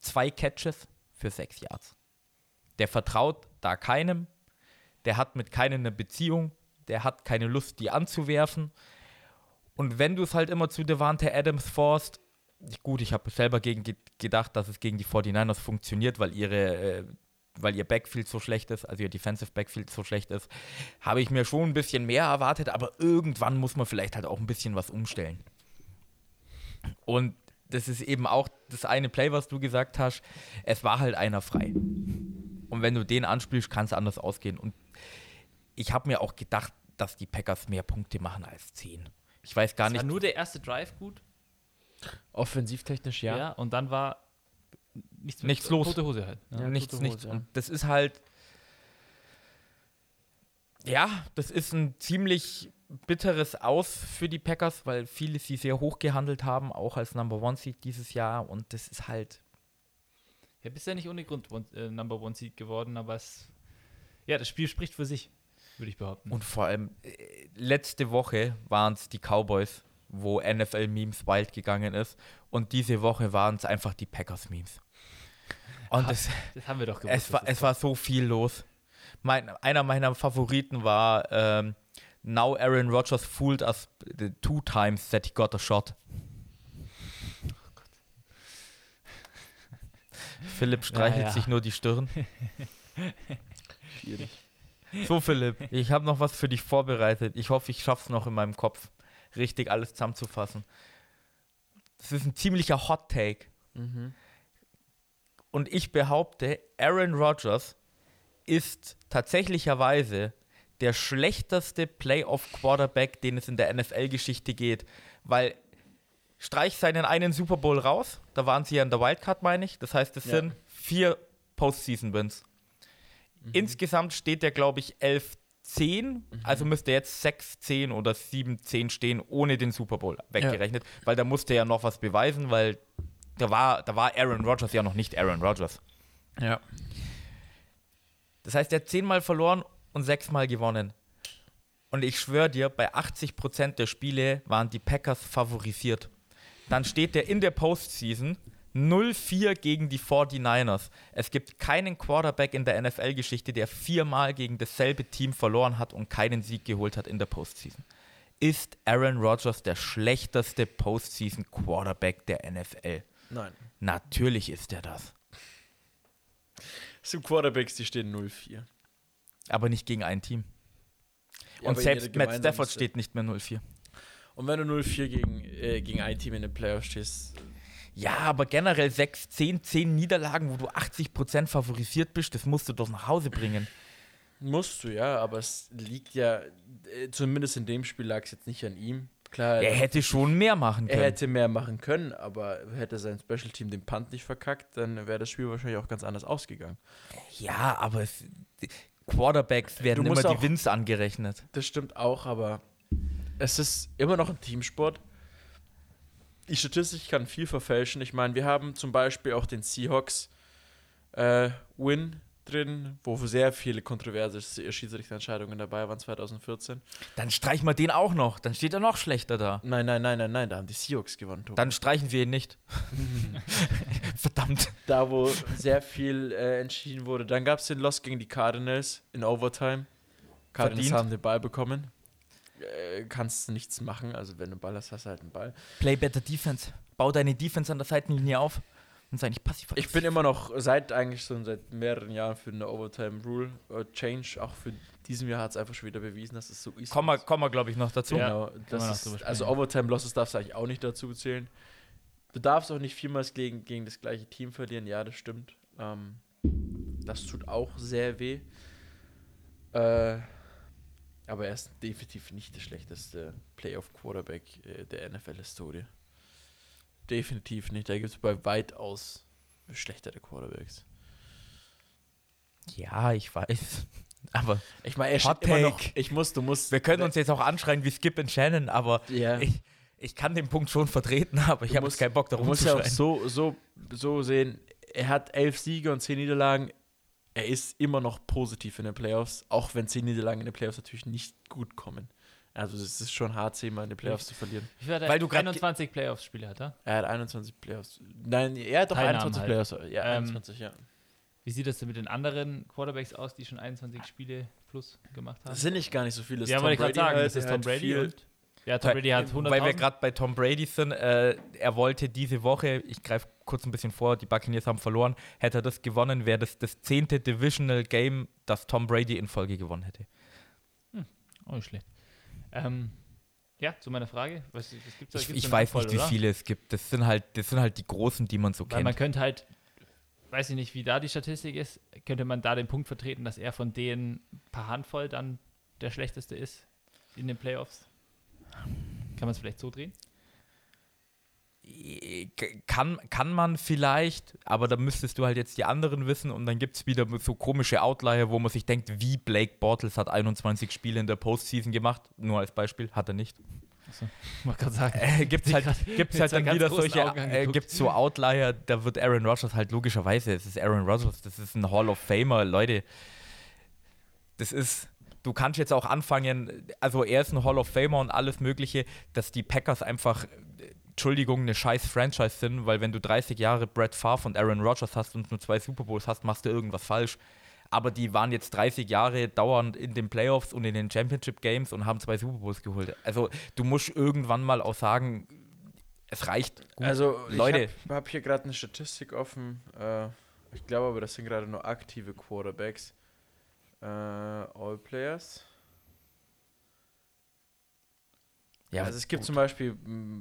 zwei Catches für sechs Yards. Der vertraut da keinem, der hat mit keinem eine Beziehung, der hat keine Lust, die anzuwerfen. Und wenn du es halt immer zu Davante Adams forst, gut, ich habe selber gegen ge- gedacht, dass es gegen die forty-niners funktioniert, weil ihre, äh, weil ihr Backfield so schlecht ist, also ihr Defensive Backfield so schlecht ist, habe ich mir schon ein bisschen mehr erwartet, aber irgendwann muss man vielleicht halt auch ein bisschen was umstellen. Und das ist eben auch das eine Play, was du gesagt hast, es war halt einer frei. Und wenn du den anspielst, kann es anders ausgehen. Und ich habe mir auch gedacht, dass die Packers mehr Punkte machen als zehn. Ich weiß gar das nicht. War nur der erste Drive gut? Offensivtechnisch, ja. Ja, und dann war nichts, nichts los. Tote Hose halt. Ja, ja, nichts, Hose, nichts. Ja. Und das ist halt, ja, das ist ein ziemlich bitteres Aus für die Packers, weil viele sie sehr hoch gehandelt haben, auch als Number-One-Seed dieses Jahr. Und das ist halt, ja, bist ja nicht ohne Grund äh, Number-One-Seed geworden, aber es, ja, das Spiel spricht für sich, würde ich behaupten. Und vor allem, äh, letzte Woche waren es die Cowboys, wo N F L-Memes wild gegangen ist. Und diese Woche waren es einfach die Packers-Memes. Und das, das haben wir doch gewusst. Es war, es war so viel los. Mein, einer meiner Favoriten war ähm, Now Aaron Rodgers fooled us two times that he got a shot. Oh Gott. Philipp streichelt ja, ja. sich nur die Stirn. Schwierig. So, Philipp, ich habe noch was für dich vorbereitet. Ich hoffe, ich schaff's noch in meinem Kopf, richtig alles zusammenzufassen. Das ist ein ziemlicher Hot Take. Mhm. Und ich behaupte, Aaron Rodgers ist tatsächlicherweise der schlechteste Playoff-Quarterback, den es in der N F L-Geschichte geht. Weil, streich seinen einen Super Bowl raus, da waren sie ja in der Wildcard, meine ich. Das heißt, es ja. sind vier Postseason-Wins. Mhm. Insgesamt steht der, glaube ich, elf zehn, mhm. also müsste jetzt sechs zehn oder sieben zehn stehen, ohne den Super Bowl weggerechnet, ja. weil da musste er ja noch was beweisen, weil da war, da war Aaron Rodgers ja noch nicht Aaron Rodgers. Ja. Das heißt, er hat zehnmal verloren und sechsmal gewonnen. Und ich schwöre dir, bei achtzig Prozent der Spiele waren die Packers favorisiert. Dann steht er in der Postseason null vier gegen die forty-niners. Es gibt keinen Quarterback in der N F L-Geschichte, der viermal gegen dasselbe Team verloren hat und keinen Sieg geholt hat in der Postseason. Ist Aaron Rodgers der schlechteste Postseason-Quarterback der N F L? Nein. Natürlich ist er das. Es sind Quarterbacks, die stehen null vier. Aber nicht gegen ein Team. Ja, und selbst Matt Stafford steht nicht mehr null vier. Und wenn du null vier gegen, äh, gegen ein Team in den Playoffs stehst. Ja, aber generell sechs, zehn, zehn Niederlagen, wo du achtzig Prozent favorisiert bist, das musst du doch nach Hause bringen. Musst du, ja, aber es liegt ja, zumindest in dem Spiel lag es jetzt nicht an ihm. Klar, er hätte schon mehr machen können. Er hätte mehr machen können, aber hätte sein Special Team den Punt nicht verkackt, dann wäre das Spiel wahrscheinlich auch ganz anders ausgegangen. Ja, aber es, Quarterbacks werden immer auch, die Wins angerechnet. Das stimmt auch, aber es ist immer noch ein Teamsport. Die Statistik kann viel verfälschen. Ich meine, wir haben zum Beispiel auch den Seahawks-Win äh, drin, wo sehr viele kontroverse Schiedsrichterentscheidungen dabei waren zwanzig vierzehn. Dann streich mal den auch noch. Dann steht er noch schlechter da. Nein, nein, nein, nein, nein. Da haben die Seahawks gewonnen. Tobi. Dann streichen wir ihn nicht. Verdammt. Da, wo sehr viel äh, entschieden wurde. Dann gab es den Loss gegen die Cardinals in Overtime. Cardinals Verdient. Haben den Ball bekommen. Kannst nichts machen, also wenn du einen Ball hast, hast du halt einen Ball. Play better Defense. Bau deine Defense an der Seitenlinie auf und sei nicht passiv. Ich bin immer noch seit eigentlich so seit mehreren Jahren für eine Overtime Rule uh, Change. Auch für diesem Jahr hat es einfach schon wieder bewiesen, dass es so ist. Kommen wir, kommen wir glaube ich, noch dazu. Genau, das ist, also Overtime Losses darfst du eigentlich auch nicht dazu zählen. Du darfst auch nicht vielmals gegen, gegen das gleiche Team verlieren. Ja, das stimmt. Ähm, das tut auch sehr weh. Äh. Aber er ist definitiv nicht der schlechteste Playoff-Quarterback der N F L-Historie. Definitiv nicht. Da gibt es bei weitaus schlechtere Quarterbacks. Ja, ich weiß. Aber ich meine, er steht immer noch. Ich muss, du musst. Wir können uns jetzt auch anschreien wie Skip und Shannon, aber yeah. ich, ich kann den Punkt schon vertreten, aber ich habe jetzt keinen Bock darum zu schreien. Du musst ja auch so, so, so sehen, er hat elf Siege und zehn Niederlagen. Er ist immer noch positiv in den Playoffs, auch wenn zehn Niederlagen in den Playoffs natürlich nicht gut kommen. Also es ist schon hart, zehnmal in den Playoffs zu verlieren. Ich werde Weil du einundzwanzig ge- Playoffs-Spiele hat, oder? Er hat einundzwanzig Playoffs. Nein, er hat doch einundzwanzig halt. Playoffs. Ja, einundzwanzig, ähm, ja. Wie sieht das denn mit den anderen Quarterbacks aus, die schon einundzwanzig Spiele plus gemacht haben? Das sind nicht gar nicht so viele. Das ja, wollte ich gerade sagen, halt, das ist Tom Brady und... Ja, Tom Brady hat hunderttausend. Weil wir gerade bei Tom Brady sind, äh, er wollte diese Woche, ich greife kurz ein bisschen vor, die Buccaneers haben verloren, hätte er das gewonnen, wäre das das zehnte Divisional Game, das Tom Brady in Folge gewonnen hätte. Hm, auch nicht schlecht. Ähm, ja, zu meiner Frage. Was, was gibt's da, ich gibt's ich weiß Erfolg, nicht, wie viele oder? Es gibt. Das sind, halt, das sind halt die Großen, die man so Weil kennt. Man könnte halt, weiß ich nicht, wie da die Statistik ist, könnte man da den Punkt vertreten, dass er von denen per Handvoll dann der Schlechteste ist in den Playoffs? Kann man es vielleicht so drehen? Kann, kann man vielleicht, aber da müsstest du halt jetzt die anderen wissen und dann gibt es wieder so komische Outlier, wo man sich denkt, wie Blake Bortles hat einundzwanzig Spiele in der Postseason gemacht, nur als Beispiel, hat er nicht. Achso, mag gerade sagen. Äh, gibt es halt, gibt's halt dann wieder solche, äh, gibt's so Outlier, da wird Aaron Rodgers halt logischerweise, es ist Aaron Rodgers, das ist ein Hall of Famer, Leute, das ist... Du kannst jetzt auch anfangen, also er ist ein Hall of Famer und alles Mögliche, dass die Packers einfach, Entschuldigung, eine scheiß Franchise sind, weil wenn du dreißig Jahre Brett Favre und Aaron Rodgers hast und nur zwei Super Bowls hast, machst du irgendwas falsch. Aber die waren jetzt dreißig Jahre dauernd in den Playoffs und in den Championship Games und haben zwei Super Bowls geholt. Also du musst irgendwann mal auch sagen, es reicht. Gut. Also ich Leute, habe hab hier gerade eine Statistik offen. Äh, ich glaube aber, das sind gerade nur aktive Quarterbacks. Uh, all Players. Ja, also es gibt gut. Zum Beispiel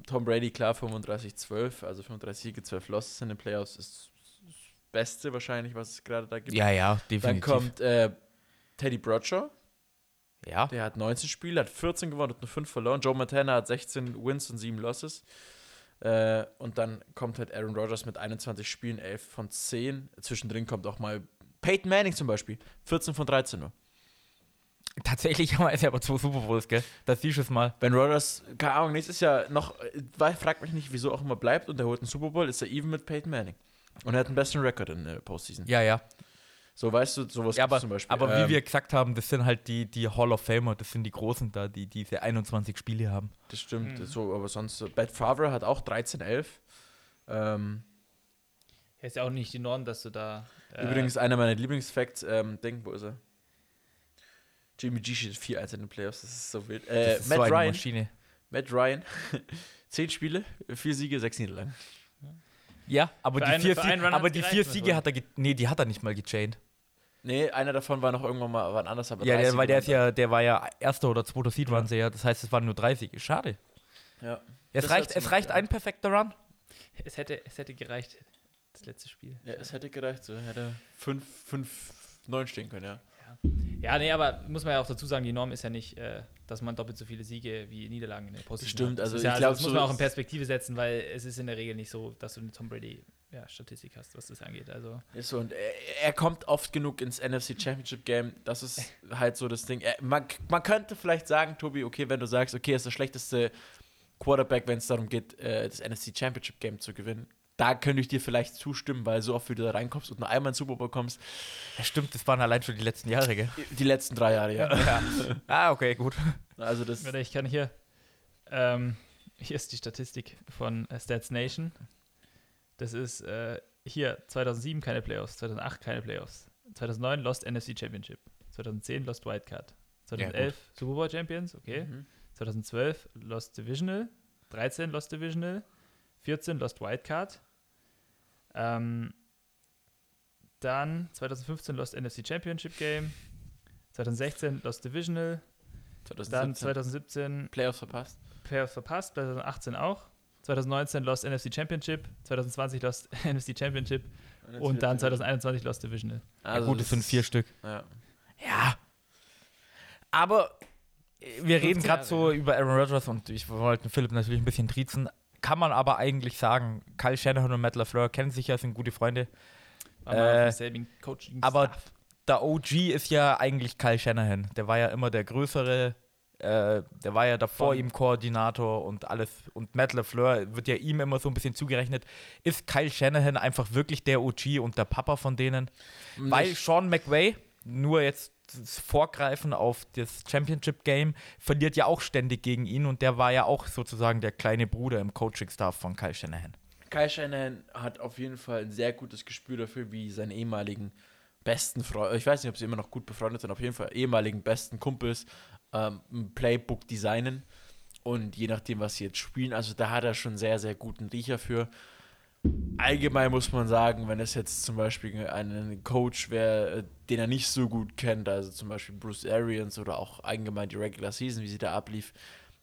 Tom Brady, klar, fünfunddreißig zwölf, also fünfunddreißig Siege, zwölf Losses in den Playoffs, ist das Beste wahrscheinlich, was es gerade da gibt. Ja, ja, definitiv. Dann kommt äh, Teddy Bradshaw. Ja. Der hat neunzehn Spiele, hat vierzehn gewonnen und nur fünf verloren. Joe Montana hat sechzehn Wins und sieben Losses. Äh, und dann kommt halt Aaron Rodgers mit einundzwanzig Spielen, elf von zehn. Zwischendrin kommt auch mal Peyton Manning zum Beispiel, vierzehn von dreizehn nur. Tatsächlich haben wir aber zwei Super Bowls, gell? Das siehst du es mal. Wenn Rodgers, keine Ahnung, nächstes Jahr noch, fragt mich nicht, wieso auch immer bleibt und er holt einen Super Bowl, ist er even mit Peyton Manning. Und er hat einen besten Rekord in der Postseason. Ja, ja. So, weißt du, sowas ja, aber, zum Beispiel. Aber ähm, wie wir gesagt haben, das sind halt die, die Hall of Famer, das sind die Großen da, die diese einundzwanzig Spiele haben. Das stimmt, mhm. so, aber sonst, Pat Favre hat auch dreizehn elf. Ähm, ist ja auch nicht die Norm, dass du da... Äh, übrigens, einer meiner Lieblingsfacts, ähm, denk, wo ist er? Jimmy G steht vier eins in den Playoffs, das ist so wild. Äh, das ist Matt, so eine Ryan, Maschine. Matt Ryan, zehn Spiele, vier Siege, sechs Niederlagen. Ja, aber für die einen, vier, Siege, aber die vier Siege so. hat er, ge- nee, die hat er nicht mal gechained. Nee, einer davon war noch irgendwann mal, war ein anderes, aber ja, der, weil der ist ja, der war ja erster oder zweiter Seed Run, ja. Das heißt, es waren nur dreißig. Schade. Ja. Es das reicht, es reicht ein perfekter Run. Es hätte, es hätte gereicht, das letzte Spiel. Ja, es hätte gereicht, so hätte fünf, fünf, neun stehen können, ja. Ja, nee, aber muss man ja auch dazu sagen, die Norm ist ja nicht, äh, dass man doppelt so viele Siege wie Niederlagen in der Postseason stimmt, hat. Das also ich ja, glaube, also das so muss man auch in Perspektive setzen, weil es ist in der Regel nicht so, dass du eine Tom Brady ja, Statistik hast, was das angeht. Also ist so, und er, er kommt oft genug ins N F C Championship Game, das ist halt so das Ding. Er, man, man könnte vielleicht sagen, Tobi, okay, wenn du sagst, okay, er ist der schlechteste Quarterback, wenn es darum geht, äh, das N F C Championship Game zu gewinnen. Da könnte ich dir vielleicht zustimmen, weil so oft, wie du da reinkommst und nur einmal in den Super Bowl kommst. Ja, stimmt, das waren allein schon die letzten Jahre, gell? Die letzten drei Jahre, ja. ja. Ah, okay, gut. Also das. Ich kann hier, ähm, hier ist die Statistik von Stats Nation. Das ist äh, hier zweitausendsieben keine Playoffs, zweitausendacht keine Playoffs, zweitausendneun lost N F C Championship, zweitausendzehn lost Wildcard, zweitausendelf ja, Super Bowl Champions, okay, mhm. zweitausendzwölf lost Divisional, dreizehn lost Divisional, vierzehn lost Wildcard, ähm, dann zweitausendfünfzehn lost N F C Championship Game, zweitausendsechzehn lost Divisional, dann zweitausendsiebzehn Playoffs verpasst, Playoffs verpasst, zweitausendachtzehn auch, zweitausendneunzehn lost N F C Championship, zweitausendzwanzig lost N F C Championship und, und dann zweitausendeinundzwanzig lost Divisional. Also ja, gut, das sind vier Stück. Ja, ja. Aber wir reden gerade so über Aaron Rodgers und ich wollte Philipp natürlich ein bisschen triezen. Kann man aber eigentlich sagen, Kyle Shanahan und Matt LaFleur kennen sich ja, sind gute Freunde. Äh, aber der O G ist ja eigentlich Kyle Shanahan. Der war ja immer der Größere, äh, der war ja davor Von. ihm Koordinator und alles. Und Matt LaFleur wird ja ihm immer so ein bisschen zugerechnet. Ist Kyle Shanahan einfach wirklich der O G und der Papa von denen? Nicht. Weil Sean McVay, nur jetzt vorgreifen auf das Championship-Game, verliert ja auch ständig gegen ihn und der war ja auch sozusagen der kleine Bruder im Coaching-Staff von Kyle Shanahan. Kyle Shanahan hat auf jeden Fall ein sehr gutes Gespür dafür, wie seine ehemaligen besten Freunde, ich weiß nicht, ob sie immer noch gut befreundet sind, auf jeden Fall ehemaligen besten Kumpels ähm, ein Playbook designen und je nachdem, was sie jetzt spielen, also da hat er schon sehr, sehr guten Riecher für. Allgemein muss man sagen, wenn es jetzt zum Beispiel ein Coach wäre, den er nicht so gut kennt, also zum Beispiel Bruce Arians oder auch allgemein die Regular Season, wie sie da ablief,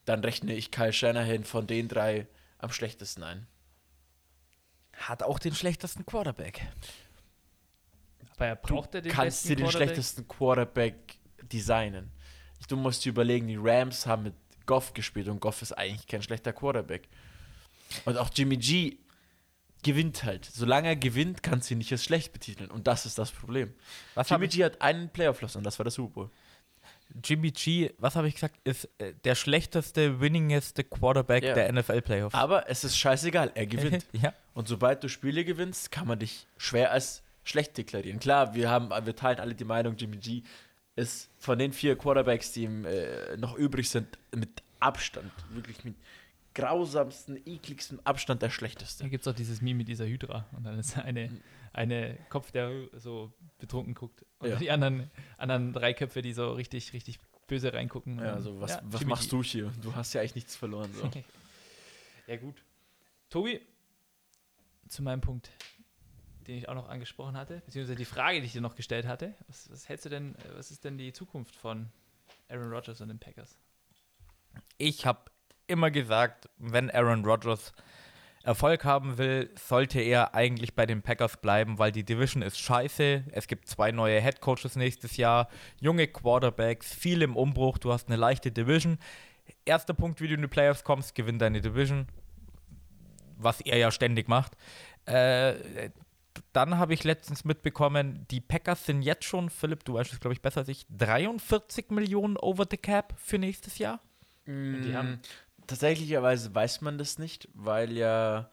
dann rechne ich Kyle Shanahan von den drei am schlechtesten ein. Hat auch den schlechtesten Quarterback. Aber er braucht er den kannst dir den schlechtesten Quarterback designen. Du musst dir überlegen, die Rams haben mit Goff gespielt und Goff ist eigentlich kein schlechter Quarterback. Und auch Jimmy G gewinnt halt. Solange er gewinnt, kannst du ihn nicht als schlecht betiteln. Und das ist das Problem. Was Jimmy G hat einen Playoff-Loss und das war der Super Bowl. Jimmy G, was habe ich gesagt, ist äh, der schlechteste, winningeste Quarterback ja. der N F L-Playoffs. Aber es ist scheißegal, er gewinnt. ja. Und sobald du Spiele gewinnst, kann man dich schwer als schlecht deklarieren. Klar, wir, haben, wir teilen alle die Meinung, Jimmy G ist von den vier Quarterbacks, die ihm äh, noch übrig sind, mit Abstand, wirklich mit grausamsten, ekligsten Abstand der schlechteste. Da gibt es auch dieses Meme mit dieser Hydra und dann ist eine, eine Kopf, der so betrunken guckt und ja. die anderen, anderen drei Köpfe, die so richtig, richtig böse reingucken. Ja, also was, ja, was machst du hier? Du hast ja eigentlich nichts verloren. So. Okay. Ja gut. Tobi, zu meinem Punkt, den ich auch noch angesprochen hatte, beziehungsweise die Frage, die ich dir noch gestellt hatte, was, was hältst du denn, was ist denn die Zukunft von Aaron Rodgers und den Packers? Ich habe immer gesagt, wenn Aaron Rodgers Erfolg haben will, sollte er eigentlich bei den Packers bleiben, weil die Division ist scheiße. Es gibt zwei neue Headcoaches nächstes Jahr, junge Quarterbacks, viel im Umbruch, du hast eine leichte Division. Erster Punkt, wie du in die Playoffs kommst, gewinn deine Division, was er ja ständig macht. Äh, dann habe ich letztens mitbekommen, die Packers sind jetzt schon, Philipp, du weißt es, glaube ich, besser als ich, dreiundvierzig Millionen over the cap für nächstes Jahr. Und die haben tatsächlicherweise weiß man das nicht, weil ja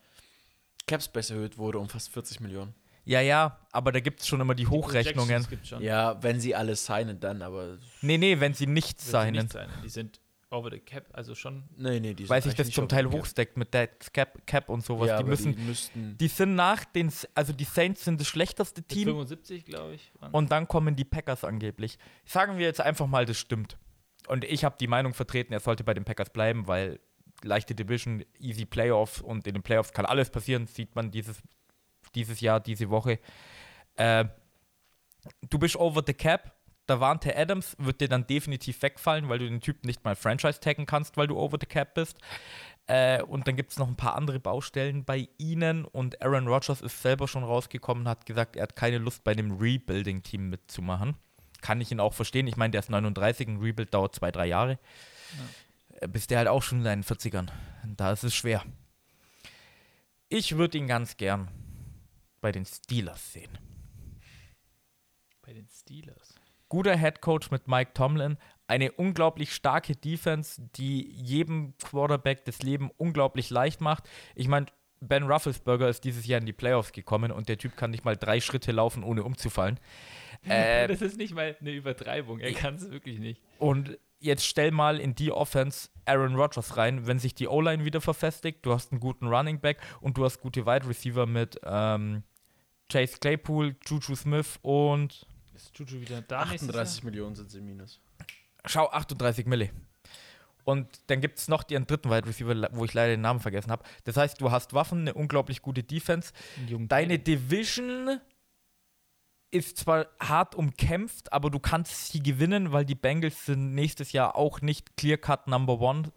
Capspace erhöht wurde um fast vierzig Millionen. Ja, ja, aber da gibt es schon immer die, die Hochrechnungen. Ja, wenn sie alles signen, dann aber. Nee, nee, wenn sie nicht wenn signen. Sie nicht signen. Die sind over the cap, also schon. Nee, nee, die sind. Weil sich das zum Teil hochsteckt mit der Cap, Cap und sowas. Ja, die müssen. Die, müssten die sind nach den. Also die Saints sind das schlechteste Team. fünfundsiebzig, glaube ich. Wann? Und dann kommen die Packers angeblich. Sagen wir jetzt einfach mal, das stimmt. Und ich habe die Meinung vertreten, er sollte bei den Packers bleiben, weil leichte Division, easy Playoffs und in den Playoffs kann alles passieren, das sieht man dieses, dieses Jahr, diese Woche. Äh, du bist over the cap, Davante Adams wird dir dann definitiv wegfallen, weil du den Typen nicht mal Franchise-taggen kannst, weil du over the cap bist. Äh, und dann gibt es noch ein paar andere Baustellen bei ihnen und Aaron Rodgers ist selber schon rausgekommen und hat gesagt, er hat keine Lust, bei einem Rebuilding-Team mitzumachen. Kann ich ihn auch verstehen. Ich meine, der ist neununddreißig, ein Rebuild dauert zwei, drei Jahre. Ja. Bis der halt auch schon in seinen vierzigern. Da ist es schwer. Ich würde ihn ganz gern bei den Steelers sehen. Bei den Steelers? Guter Headcoach mit Mike Tomlin. Eine unglaublich starke Defense, die jedem Quarterback das Leben unglaublich leicht macht. Ich meine, Ben Roethlisberger ist dieses Jahr in die Playoffs gekommen und der Typ kann nicht mal drei Schritte laufen, ohne umzufallen. Äh, das ist nicht mal eine Übertreibung, er kann es wirklich nicht. Und jetzt stell mal in die Offense Aaron Rodgers rein, wenn sich die O-Line wieder verfestigt, du hast einen guten Running Back und du hast gute Wide Receiver mit ähm, Chase Claypool, Juju Smith und... Ist Juju wieder da? achtunddreißig Millionen sind sie minus. Schau, achtunddreißig Milli. Und dann gibt es noch ihren dritten Wide Receiver, wo ich leider den Namen vergessen habe. Das heißt, du hast Waffen, eine unglaublich gute Defense. Deine Division ist zwar hart umkämpft, aber du kannst sie gewinnen, weil die Bengals sind nächstes Jahr auch nicht Clear-Cut Number One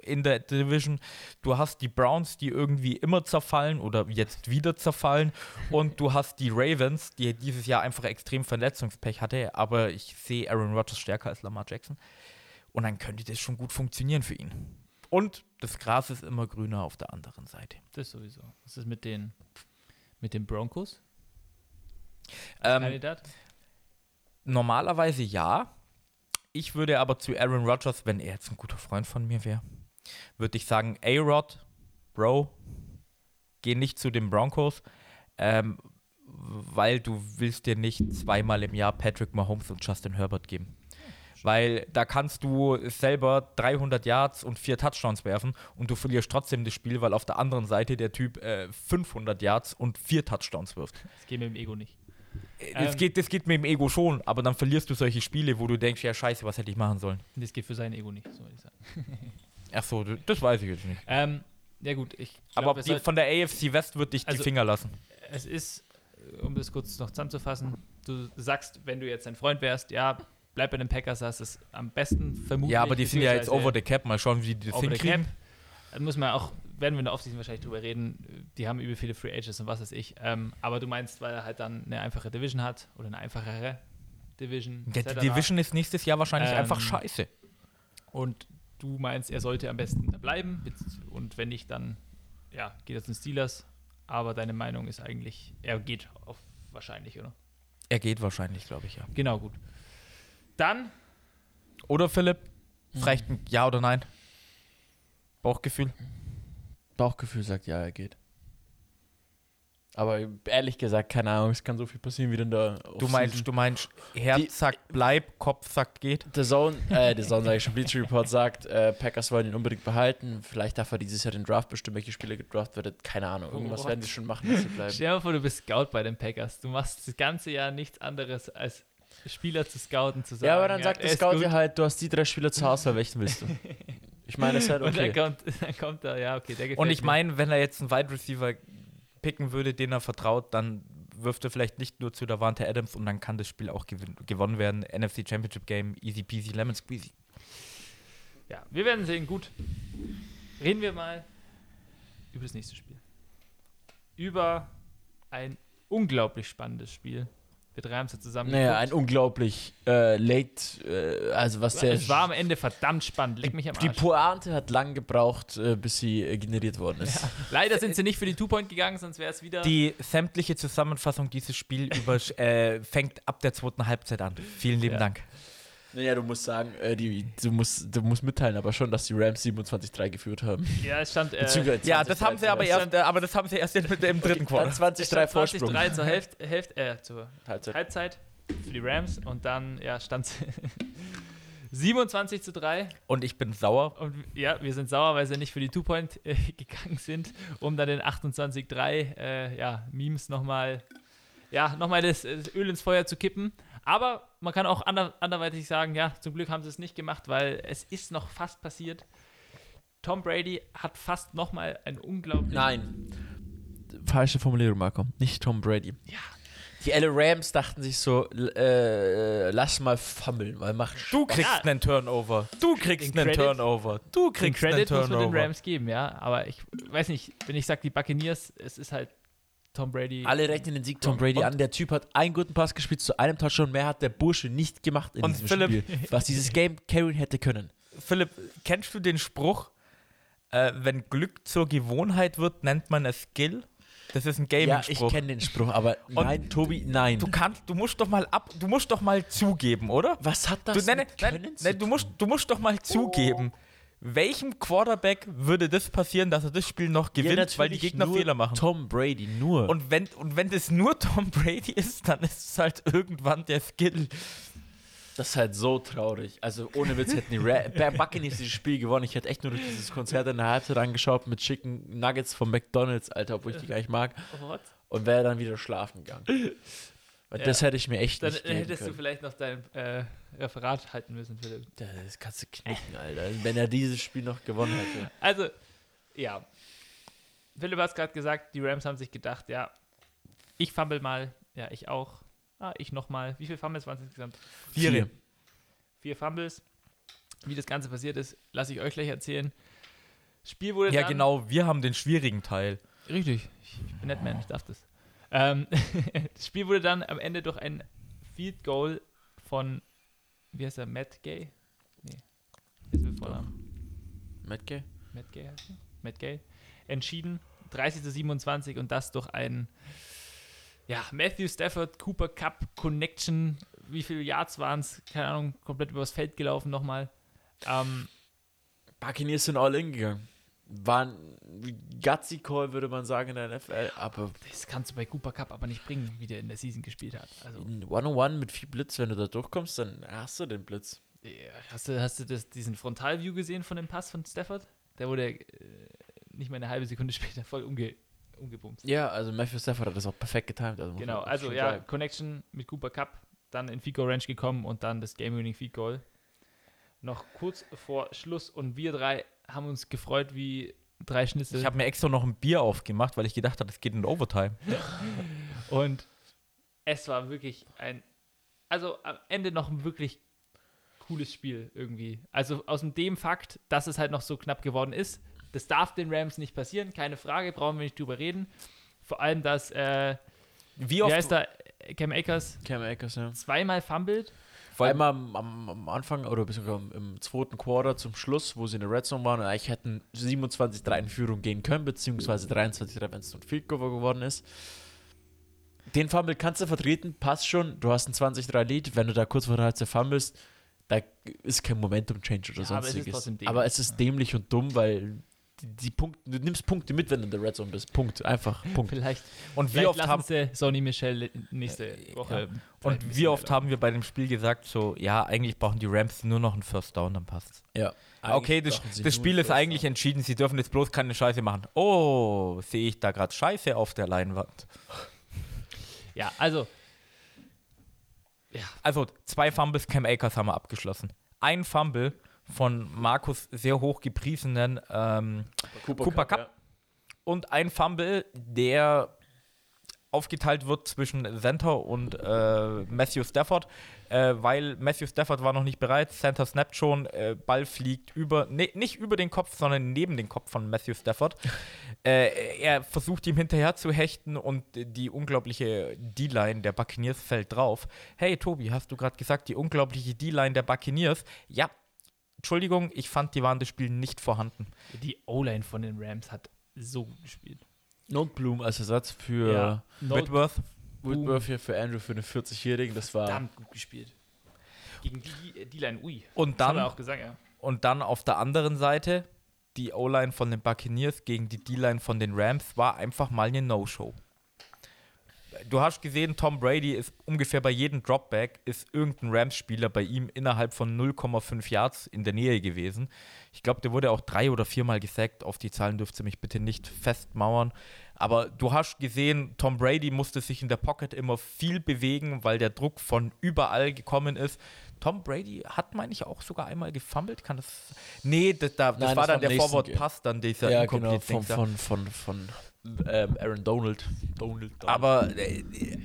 in der Division. Du hast die Browns, die irgendwie immer zerfallen oder jetzt wieder zerfallen. Und du hast die Ravens, die dieses Jahr einfach extrem Verletzungspech hatte. Aber ich sehe Aaron Rodgers stärker als Lamar Jackson. Und dann könnte das schon gut funktionieren für ihn. Und das Gras ist immer grüner auf der anderen Seite. Das sowieso. Was ist mit den, mit den Broncos? Ähm, normalerweise ja. Ich würde aber zu Aaron Rodgers, wenn er jetzt ein guter Freund von mir wäre, würde ich sagen, A-Rod, Bro, geh nicht zu den Broncos, ähm, weil du willst dir nicht zweimal im Jahr Patrick Mahomes und Justin Herbert geben. Weil da kannst du selber dreihundert Yards und vier Touchdowns werfen und du verlierst trotzdem das Spiel, weil auf der anderen Seite der Typ äh, fünfhundert Yards und vier Touchdowns wirft. Das geht mit dem Ego nicht. Das, ähm, geht, das geht mit dem Ego schon, aber dann verlierst du solche Spiele, wo du denkst, ja scheiße, was hätte ich machen sollen. Das geht für sein Ego nicht, so würde ich sagen. Ach so, das weiß ich jetzt nicht. Ähm, ja gut, ich glaub, aber die, von der A F C West würde ich also, die Finger lassen. Es ist, um das kurz noch zusammenzufassen, du sagst, wenn du jetzt ein Freund wärst, ja, bleib bei den Packers, hast es am besten vermutlich. Ja, aber die sind ja jetzt over the cap. Mal schauen, wie die das hinkriegen. Da muss man auch, werden wir in der Offseason wahrscheinlich drüber reden. Die haben übel viele Free Agents und was weiß ich. Ähm, aber du meinst, weil er halt dann eine einfache Division hat oder eine einfachere Division. Ja, die Division ist nächstes Jahr wahrscheinlich ähm, einfach scheiße. Und du meinst, er sollte am besten da bleiben. Und wenn nicht, dann ja, geht er zu den Steelers. Aber deine Meinung ist eigentlich, er geht auf wahrscheinlich, oder? Er geht wahrscheinlich, glaube ich, ja. Genau, gut. Dann? Oder Philipp? Vielleicht ein Ja oder Nein? Bauchgefühl? Bauchgefühl sagt ja, er geht. Aber ehrlich gesagt, keine Ahnung, es kann so viel passieren wie dann da. Du meinst, du meinst, Herz die, sagt bleib, Kopf sagt geht? The Zone, äh, The Zone sage ich schon, Bleacher Report sagt, äh, Packers wollen ihn unbedingt behalten. Vielleicht darf er dieses Jahr den Draft bestimmen, welche Spieler gedraft werden. Keine Ahnung, irgendwas oh, werden sie schon machen, dass sie bleiben. Stell dir mal vor, du bist Scout bei den Packers. Du machst das ganze Jahr nichts anderes als Spieler zu scouten, zu sagen. Ja, aber dann sagt ja, der Scout dir halt, du hast die drei Spieler zu Hause, bei welchen willst du? Ich meine, das ist halt okay. Und dann kommt, dann kommt er, ja, okay, der gefällt. Und ich meine, wenn er jetzt einen Wide Receiver picken würde, den er vertraut, dann wirft er vielleicht nicht nur zu Davante Adams und dann kann das Spiel auch gewin- gewonnen werden. N F C Championship Game, easy peasy, lemon squeezy. Ja, wir werden sehen, gut. Reden wir mal über das nächste Spiel. Über ein unglaublich spannendes Spiel. Wir drei haben es ja zusammen. Naja, ein unglaublich äh, late, äh, also was der... Es war am Ende verdammt spannend, leck mich am Arsch. Die Pointe hat lang gebraucht, äh, bis sie äh, generiert worden ist. Ja. Leider sind sie nicht für die Two-Point gegangen, sonst wäre es wieder... Die sämtliche Zusammenfassung dieses Spiels über, äh, fängt ab der zweiten Halbzeit an. Vielen lieben ja. Dank. Naja, du musst sagen, äh, die, du, musst, du musst mitteilen, aber schon, dass die Rams siebenundzwanzig drei geführt haben. Ja, es stand. Äh, ja, das haben sie aber erst, aber das haben sie erst im, im dritten Quarter. zwanzig drei Vorsprung. zwanzig drei zur Hälfte, Hälfte äh, zur Halbzeit. Halbzeit für die Rams und dann, ja, stand es siebenundzwanzig zu drei. Und ich bin sauer. Und, ja, wir sind sauer, weil sie nicht für die Two-Point äh, gegangen sind, um dann den achtundzwanzig drei äh, ja, Memes nochmal ja, noch mal das, das Öl ins Feuer zu kippen. Aber man kann auch ander, anderweitig sagen, ja, zum Glück haben sie es nicht gemacht, weil es ist noch fast passiert. Tom Brady hat fast nochmal einen unglaublichen... Nein. Falsche Formulierung, Marco. Nicht Tom Brady. Ja. Die L A Rams dachten sich so, äh, lass mal fummeln, weil macht Du kriegst ja. einen Turnover. Du kriegst den einen Credit, Turnover. Du kriegst einen Turnover. Muss man den Rams geben, ja. Aber ich weiß nicht, wenn ich sage, die Buccaneers, es ist halt Tom Brady. Alle rechnen den Sieg Tom Brady und an. Der Typ hat einen guten Pass gespielt zu einem Touchdown. Mehr hat der Bursche nicht gemacht in und diesem Philipp, Spiel, was dieses Game carryen hätte können. Philipp, kennst du den Spruch, äh, wenn Glück zur Gewohnheit wird, nennt man es Skill? Das ist ein Gaming-Spruch. Ja, ich kenne den Spruch, aber und nein, Tobi, nein. Du kannst, du musst doch mal ab, du musst doch mal zugeben, oder? Was hat das? Du, nein, mit nein, nein, nein, du musst, du musst doch mal oh. zugeben. Welchem Quarterback würde das passieren, dass er das Spiel noch gewinnt, ja, weil die Gegner nur Fehler machen? Tom Brady, nur. Und wenn und wenn das nur Tom Brady ist, dann ist es halt irgendwann der Skill. Das ist halt so traurig. Also ohne Witz hätten die Buccaneers dieses Spiel gewonnen. Ich hätte echt nur durch dieses Konzert in der Halbzeit angeschaut mit Chicken Nuggets von McDonald's, Alter, obwohl ich die gar nicht mag. Und wäre dann wieder schlafen gegangen. Weil ja, das hätte ich mir echt dann nicht geben hättest können. Du vielleicht noch dein äh, Referat halten müssen, Philipp. Das kannst du knicken, Alter. Wenn er dieses Spiel noch gewonnen hätte. Also, ja. Philipp hat es gerade gesagt, die Rams haben sich gedacht, ja, ich fumble mal, ja, ich auch. Ah, ich nochmal. Wie viele Fumbles waren es insgesamt? Vier. Vier. Vier Fumbles. Wie das Ganze passiert ist, lasse ich euch gleich erzählen. Spiel wurde ja, dann... Ja, genau. Wir haben den schwierigen Teil. Richtig. Ich bin Netman, ich darf das. Ähm, das Spiel wurde dann am Ende durch ein Field Goal von... Wie heißt er? Matt Gay? Nee. Das ist Matt Gay? Matt Gay heißt er? Matt Gay. Entschieden. dreißig zu siebenundzwanzig und das durch einen... Ja, Matthew Stafford, Cooper Cup, Connection, wie viele Yards waren es? Keine Ahnung, komplett übers Feld gelaufen nochmal. Ähm, Buccaneers sind all in gegangen. War ein Gutsy-Call, würde man sagen, in der N F L. Aber das kannst du bei Cooper Cup aber nicht bringen, wie der in der Season gespielt hat. Also one-on-one mit viel Blitz, wenn du da durchkommst, dann hast du den Blitz. Ja, hast du, hast du das, diesen Frontalview gesehen von dem Pass von Stafford? Der wurde äh, nicht mal eine halbe Sekunde später voll umge... umgebumst. Ja, also Matthew Stafford hat das auch perfekt getimed. Also genau, also ja, bleiben. Connection mit Cooper Cup, dann in Field Goal Range gekommen und dann das Game-Winning Field Goal. Noch kurz vor Schluss und wir drei haben uns gefreut wie drei Schnitzel. Ich habe mir extra noch ein Bier aufgemacht, weil ich gedacht habe, es geht in Overtime. Und es war wirklich ein, also am Ende noch ein wirklich cooles Spiel irgendwie. Also aus dem Fakt, dass es halt noch so knapp geworden ist, das darf den Rams nicht passieren, keine Frage, brauchen wir nicht drüber reden. Vor allem, dass, äh, wie, oft wie heißt da, Cam Akers? Cam Akers, ja. Zweimal fumbled. Vor allem am, am, am Anfang oder bis im, im zweiten Quarter zum Schluss, wo sie in der Red Zone waren und eigentlich hätten siebenundzwanzig drei in Führung gehen können, beziehungsweise dreiundzwanzig drei, wenn es ein Field Cover geworden ist. Den Fumble kannst du vertreten, passt schon, du hast ein zwanzig drei Lead, wenn du da kurz vor der Halbzeit fumblest, da ist kein Momentum-Change oder ja, sonstiges. Aber es, aber es ist dämlich und dumm, weil... Die Punkt, du nimmst Punkte mit, wenn du in der Red Zone bist. Punkt. Einfach. Punkt. Vielleicht. Und wie oft haben sie Sonny Michel nächste Woche. Ja. Und wie oft haben wir bei dem Spiel gesagt, so, ja, eigentlich brauchen die Rams nur noch einen First Down, dann passt's. Ja. Okay, das, das Spiel ist eigentlich entschieden, sie dürfen jetzt bloß keine Scheiße machen. Oh, sehe ich da gerade Scheiße auf der Leinwand. Ja, also. Ja. Also, zwei Fumbles, Cam Akers haben wir abgeschlossen. Ein Fumble von Markus sehr hoch gepriesenen ähm, Cooper, Cooper Cup, Cup. Ja. Und ein Fumble, der aufgeteilt wird zwischen Center und äh, Matthew Stafford, äh, weil Matthew Stafford war noch nicht bereit, Center snappt schon, äh, Ball fliegt über, ne, nicht über den Kopf, sondern neben den Kopf von Matthew Stafford. äh, er versucht ihm hinterher zu hechten und die unglaubliche D-Line der Buccaneers fällt drauf. Hey Tobi, hast du gerade gesagt, die unglaubliche D-Line der Buccaneers? Ja, Entschuldigung, ich fand, die waren das Spiel nicht vorhanden. Die O-Line von den Rams hat so gut gespielt. Notblum als Ersatz für ja, Whitworth. Whitworth hier für Andrew, für den vierzigjährigen. Das war verdammt gut gespielt. gegen die D-Line, ui. Und dann, das haben wir auch gesagt, ja. Und dann auf der anderen Seite, die O-Line von den Buccaneers gegen die D-Line von den Rams war einfach mal eine No-Show. Du hast gesehen, Tom Brady ist ungefähr bei jedem Dropback, ist irgendein Rams-Spieler bei ihm innerhalb von null Komma fünf Yards in der Nähe gewesen. Ich glaube, der wurde auch drei oder viermal gesackt. Auf die Zahlen dürft ihr mich bitte nicht festmauern. Aber du hast gesehen, Tom Brady musste sich in der Pocket immer viel bewegen, weil der Druck von überall gekommen ist. Tom Brady hat, meine ich, auch sogar einmal gefummelt. Kann das? Nee, das, da, das Nein, war das dann der Forward-Pass, dann dieser ja, Incomplete genau, von, von, von, von ähm, Aaron Donald. Donald, Donald. Aber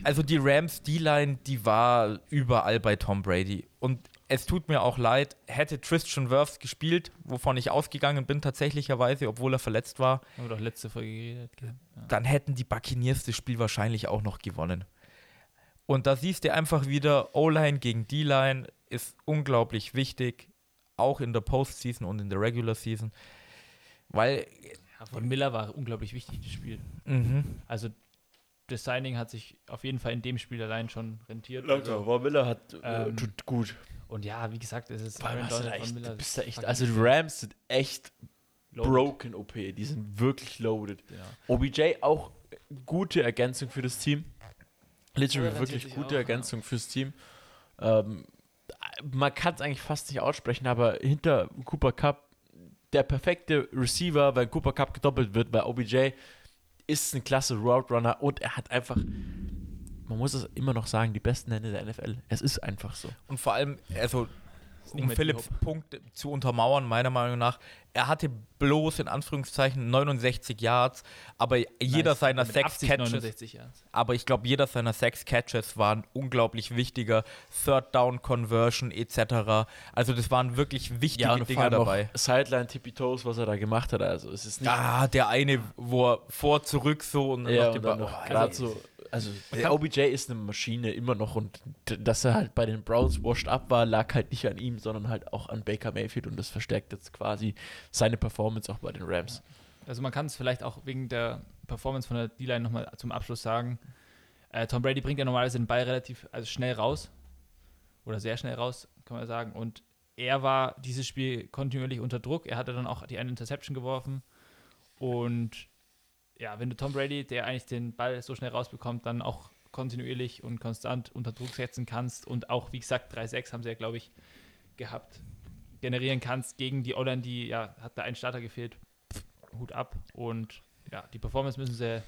also die Rams D-Line, die war überall bei Tom Brady. Und es tut mir auch leid, hätte Tristan Wirfs gespielt, wovon ich ausgegangen bin tatsächlicherweise, obwohl er verletzt war. Haben wir doch letzte Folge geredet. Ja. Dann hätten die Buccaneers das Spiel wahrscheinlich auch noch gewonnen. Und da siehst du einfach wieder, O-Line gegen D-Line ist unglaublich wichtig, auch in der Postseason und in der Regular Season, weil ja, von Miller war unglaublich wichtig das Spiel. Mhm. Also das Signing hat sich auf jeden Fall in dem Spiel allein schon rentiert. Also, war Miller hat ähm, tut gut. Und ja, wie gesagt, es ist Aaron Donald echt, von Miller. Du bist da echt, also die Rams sind echt loaded. Broken O P, die sind wirklich loaded. Ja. O B J auch gute Ergänzung für das Team. Literally ja, wirklich gute auch, Ergänzung ja. fürs Team. Ähm, Man kann es eigentlich fast nicht aussprechen, aber hinter Cooper Cup der perfekte Receiver, weil Cooper Cup gedoppelt wird, weil O B J ist ein klasse Route Runner und er hat einfach, man muss es immer noch sagen, die besten Hände der N F L. Es ist einfach so. Und vor allem, also um Philipps Punkt zu untermauern, meiner Meinung nach, er hatte bloß in Anführungszeichen neunundsechzig Yards, aber jeder nice. seiner sechs Catches, aber ich glaube, jeder seiner sechs Catches war ein unglaublich wichtiger Third-Down-Conversion et cetera. Also das waren wirklich wichtige ja, Dinger dabei. Sideline Tippy-Toes, was er da gemacht hat, also es ist nicht... Ah, der eine, wo er vor, zurück so und dann ja, noch die Ball... Oh, gerade so... Also der O B J ist eine Maschine immer noch und dass er halt bei den Browns washed up war, lag halt nicht an ihm, sondern halt auch an Baker Mayfield und das verstärkt jetzt quasi seine Performance auch bei den Rams. Also man kann es vielleicht auch wegen der Performance von der D-Line nochmal zum Abschluss sagen, äh, Tom Brady bringt ja normalerweise den Ball relativ also schnell raus oder sehr schnell raus, kann man sagen, und er war dieses Spiel kontinuierlich unter Druck, er hatte dann auch die eine Interception geworfen und ja, wenn du Tom Brady, der eigentlich den Ball so schnell rausbekommt, dann auch kontinuierlich und konstant unter Druck setzen kannst und auch, wie gesagt, drei sechs haben sie ja, glaube ich, gehabt, generieren kannst gegen die O-Line, die, ja, hat da ein Starter gefehlt, Pff, Hut ab und ja, die Performance müssen sie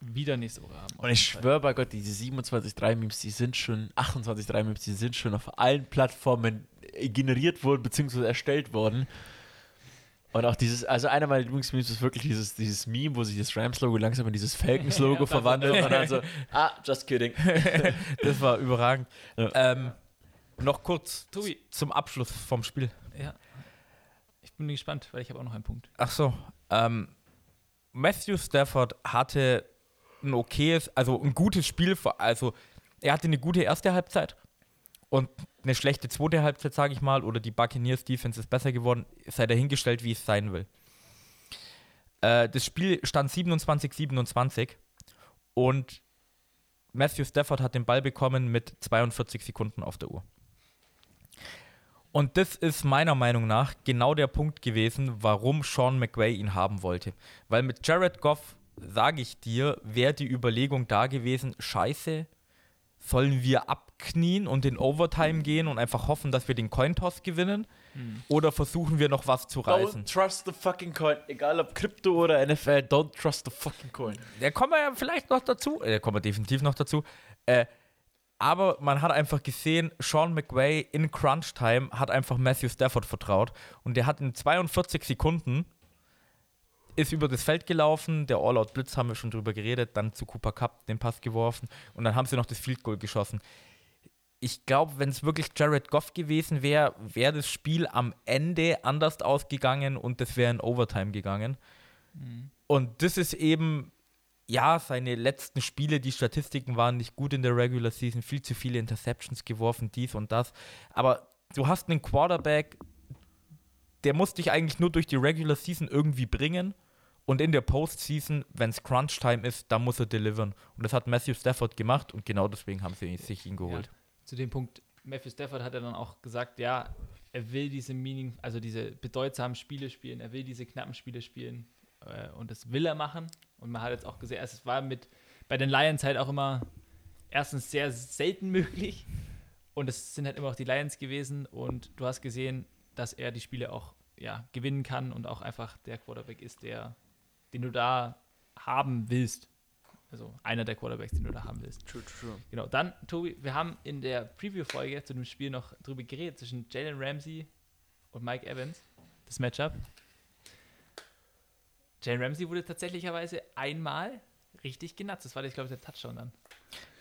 wieder nächste Woche haben. Und ich schwöre bei Gott, diese siebenundzwanzig drei Memes, die sind schon, achtundzwanzig drei Memes, die sind schon auf allen Plattformen generiert worden, beziehungsweise erstellt worden. Und auch dieses, also einer meiner Lieblingsmemes ist wirklich dieses, dieses Meme, wo sich das Rams-Logo langsam in dieses Falcons-Logo verwandelt und dann so, ah, just kidding. Das war überragend. Ja. Ähm, noch kurz Tobi. Zum Abschluss vom Spiel. Ja. Ich bin gespannt, weil ich habe auch noch einen Punkt. Ach so. Ähm, Matthew Stafford hatte ein okayes, also ein gutes Spiel, also er hatte eine gute erste Halbzeit und eine schlechte zweite Halbzeit, sage ich mal, oder die Buccaneers-Defense ist besser geworden, sei dahingestellt, wie es sein will. Äh, das Spiel stand siebenundzwanzig siebenundzwanzig und Matthew Stafford hat den Ball bekommen mit zweiundvierzig Sekunden auf der Uhr. Und das ist meiner Meinung nach genau der Punkt gewesen, warum Sean McVay ihn haben wollte. Weil mit Jared Goff, sage ich dir, wäre die Überlegung da gewesen, scheiße, sollen wir abknien und in Overtime mhm. gehen und einfach hoffen, dass wir den Cointoss gewinnen? Mhm. Oder versuchen wir noch was zu reißen? Don't trust the fucking coin. Egal ob Krypto oder N F L, don't trust the fucking coin. Da kommen wir ja vielleicht noch dazu. Da kommen wir definitiv noch dazu. Äh, aber man hat einfach gesehen, Sean McVay in Crunch-Time hat einfach Matthew Stafford vertraut. Und der hat in zweiundvierzig Sekunden, ist über das Feld gelaufen, der All-Out-Blitz haben wir schon drüber geredet, dann zu Cooper Cup den Pass geworfen und dann haben sie noch das Field Goal geschossen. Ich glaube, wenn es wirklich Jared Goff gewesen wäre, wäre das Spiel am Ende anders ausgegangen und das wäre in Overtime gegangen. Mhm. Und das ist eben, ja, seine letzten Spiele, die Statistiken waren nicht gut in der Regular Season, viel zu viele Interceptions geworfen, dies und das. Aber du hast einen Quarterback, der muss dich eigentlich nur durch die Regular Season irgendwie bringen. Und in der Postseason, wenn es Crunch-Time ist, da muss er delivern. Und das hat Matthew Stafford gemacht und genau deswegen haben sie sich ihn geholt. Ja, zu dem Punkt Matthew Stafford hat ja dann auch gesagt, ja, er will diese Meaning, also diese bedeutsamen Spiele spielen, er will diese knappen Spiele spielen äh, und das will er machen. Und man hat jetzt auch gesehen, es war mit bei den Lions halt auch immer erstens sehr selten möglich und es sind halt immer auch die Lions gewesen und du hast gesehen, dass er die Spiele auch ja, gewinnen kann und auch einfach der Quarterback ist, der, den du da haben willst. Also einer der Quarterbacks, den du da haben willst. True, true, true. Genau, dann, Tobi, wir haben in der Preview-Folge zu dem Spiel noch drüber geredet, zwischen Jalen Ramsey und Mike Evans, das Matchup. Jalen Ramsey wurde tatsächlicherweise einmal richtig genutzt. Das war, das, glaube ich, der Touchdown dann,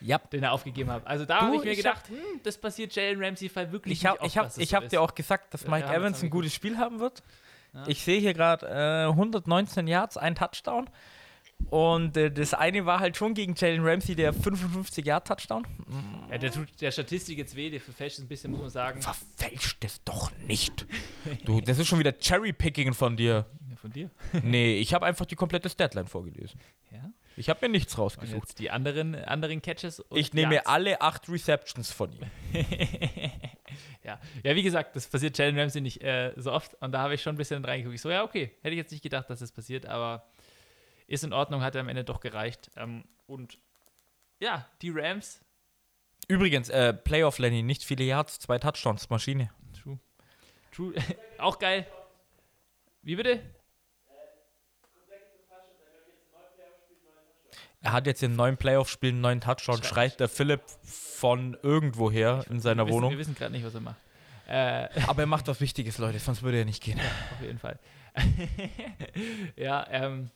yep, den er aufgegeben hat. Also da habe ich mir ich gedacht, hab, hm, das passiert Jalen Ramsey Fall wirklich ich hab, nicht. Ich habe ich so hab dir auch gesagt, dass Mike ja, Evans ein gutes Spiel haben wird. Ja. Ich sehe hier gerade äh, hundertneunzehn Yards, ein Touchdown. Und äh, das eine war halt schon gegen Jalen Ramsey, der fünfundfünfzig-Yard-Touchdown. Ja, der tut der Statistik jetzt weh, der verfälscht es ein bisschen, muss man sagen. Verfälscht es doch nicht. Du, das ist schon wieder Cherry-Picking von dir. Ja, von dir? Nee, ich habe einfach die komplette Statline vorgelesen. Ja? Ich habe mir nichts rausgesucht. Und jetzt die anderen, anderen Catches? Und ich nehme Yards. Alle acht Receptions von ihm. Ja. Ja, wie gesagt, das passiert Jalen Ramsey nicht äh, so oft. Und da habe ich schon ein bisschen reingeguckt. Ich so, ja, okay, hätte ich jetzt nicht gedacht, dass das passiert, aber ist in Ordnung, hat er am Ende doch gereicht. Ähm, und ja, die Rams. Übrigens, äh, Playoff Lenny, nicht viele Yards, zwei Touchdowns, Maschine. True. True. Auch geil. Wie bitte? Er hat jetzt in neun Playoff-Spielen einen neuen Touchdown, schreit der Philipp von irgendwoher in seiner wir wissen, Wohnung. Wir wissen gerade nicht, was er macht. Äh, Aber er macht was Wichtiges, Leute, sonst würde er nicht gehen. Ja, auf jeden Fall. Ja, ähm.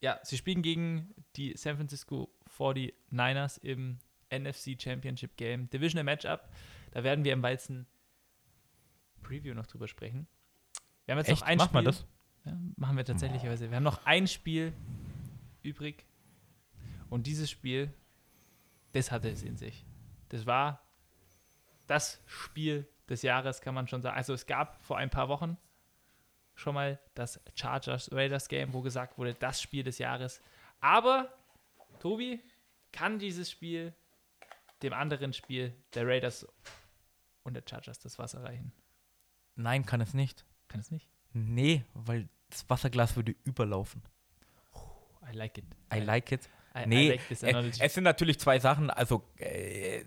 Ja, sie spielen gegen die San Francisco forty-niners im N F C Championship Game. Divisional Matchup. Da werden wir im Weizen Preview noch drüber sprechen. Wir haben jetzt Echt? noch ein Mach Spiel. Machen wir das? Ja, machen wir tatsächlich. Wir haben noch ein Spiel übrig. Und dieses Spiel, das hatte es in sich. Das war das Spiel des Jahres, kann man schon sagen. Also es gab vor ein paar Wochen schon mal das Chargers-Raiders-Game, wo gesagt wurde, das Spiel des Jahres. Aber, Tobi, kann dieses Spiel dem anderen Spiel der Raiders und der Chargers das Wasser reichen? Nein, kann es nicht. Kann es nicht? Nee, weil das Wasserglas würde überlaufen. Oh, I like it. I like it. I, nee, I like this analogy. Es sind natürlich zwei Sachen. Also,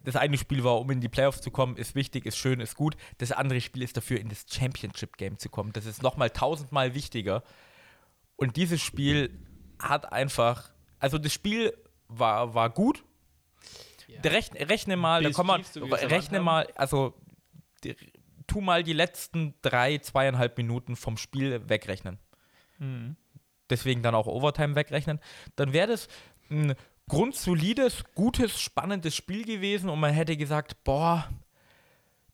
das eine Spiel war, um in die Playoffs zu kommen, ist wichtig, ist schön, ist gut. Das andere Spiel ist dafür, in das Championship-Game zu kommen. Das ist nochmal tausendmal wichtiger. Und dieses Spiel hat einfach, also das Spiel war, war gut. Ja. Rechn, rechne mal, da komm mal, rechne mal, also die, tu mal die letzten drei, zweieinhalb Minuten vom Spiel wegrechnen. Mhm. Deswegen dann auch Overtime wegrechnen. Dann wäre das ein grundsolides, gutes, spannendes Spiel gewesen und man hätte gesagt, boah,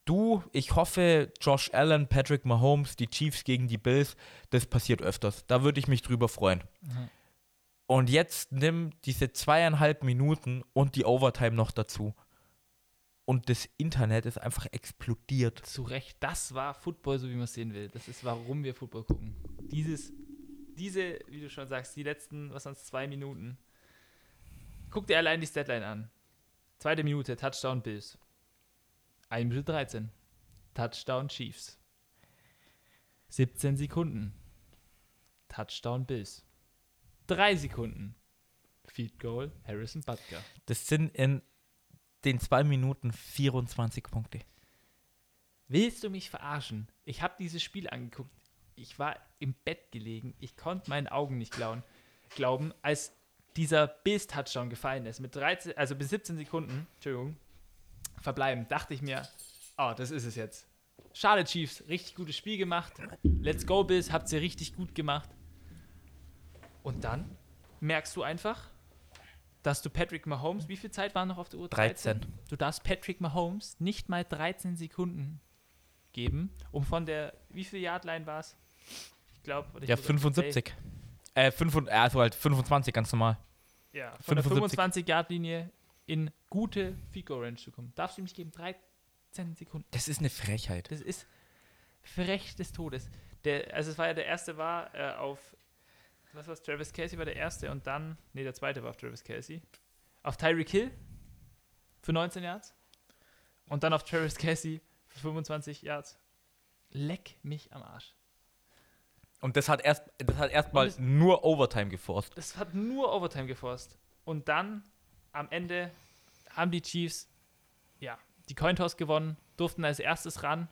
du, ich hoffe, Josh Allen, Patrick Mahomes, die Chiefs gegen die Bills, das passiert öfters. Da würde ich mich drüber freuen. Mhm. Und jetzt nimm diese zweieinhalb Minuten und die Overtime noch dazu. Und das Internet ist einfach explodiert. Zu Recht, das war Football, so wie man es sehen will. Das ist, warum wir Football gucken. Dieses, diese, wie du schon sagst, die letzten, was sonst zwei Minuten. Guck dir allein die Statline an. Zweite Minute, Touchdown Bills. Eine Minute dreizehn. Touchdown Chiefs. siebzehn Sekunden. Touchdown Bills. drei Sekunden. Field Goal, Harrison Butker. Das sind in den zwei Minuten vierundzwanzig Punkte. Willst du mich verarschen? Ich habe dieses Spiel angeguckt. Ich war im Bett gelegen. Ich konnte meinen Augen nicht glauben, als dieser Bills-Touchdown gefallen ist, mit dreizehn, also bis siebzehn Sekunden, Entschuldigung, verbleiben, dachte ich mir, oh, das ist es jetzt. Schade, Chiefs, richtig gutes Spiel gemacht. Let's go, Bills, habt ihr richtig gut gemacht. Und dann merkst du einfach, dass du Patrick Mahomes, wie viel Zeit war noch auf der Uhr? dreizehn. dreizehn. Du darfst Patrick Mahomes nicht mal dreizehn Sekunden geben, um von der, wie viel Yardline war es? Ich glaube, ja, fünfundsiebzig. Äh, fünfund, also halt fünfundzwanzig, ganz normal. Ja, von fünfundsiebzig. Der fünfundzwanzig-Yard-Linie in gute Fico-Range zu kommen. Darfst du ihm nicht geben? dreizehn Sekunden. Das ist eine Frechheit. Das ist frech des Todes. Der, also es war ja, der erste war äh, auf, was war's, Travis Kelce war der erste und dann, nee, der zweite war auf Travis Kelce. Auf Tyreek Hill für neunzehn Yards. Und dann auf Travis Kelce für fünfundzwanzig Yards. Leck mich am Arsch. Und das hat erst, das hat erstmal nur Overtime geforst. Das hat nur Overtime geforst. Und dann am Ende haben die Chiefs ja die Coin Toss gewonnen, durften als erstes ran.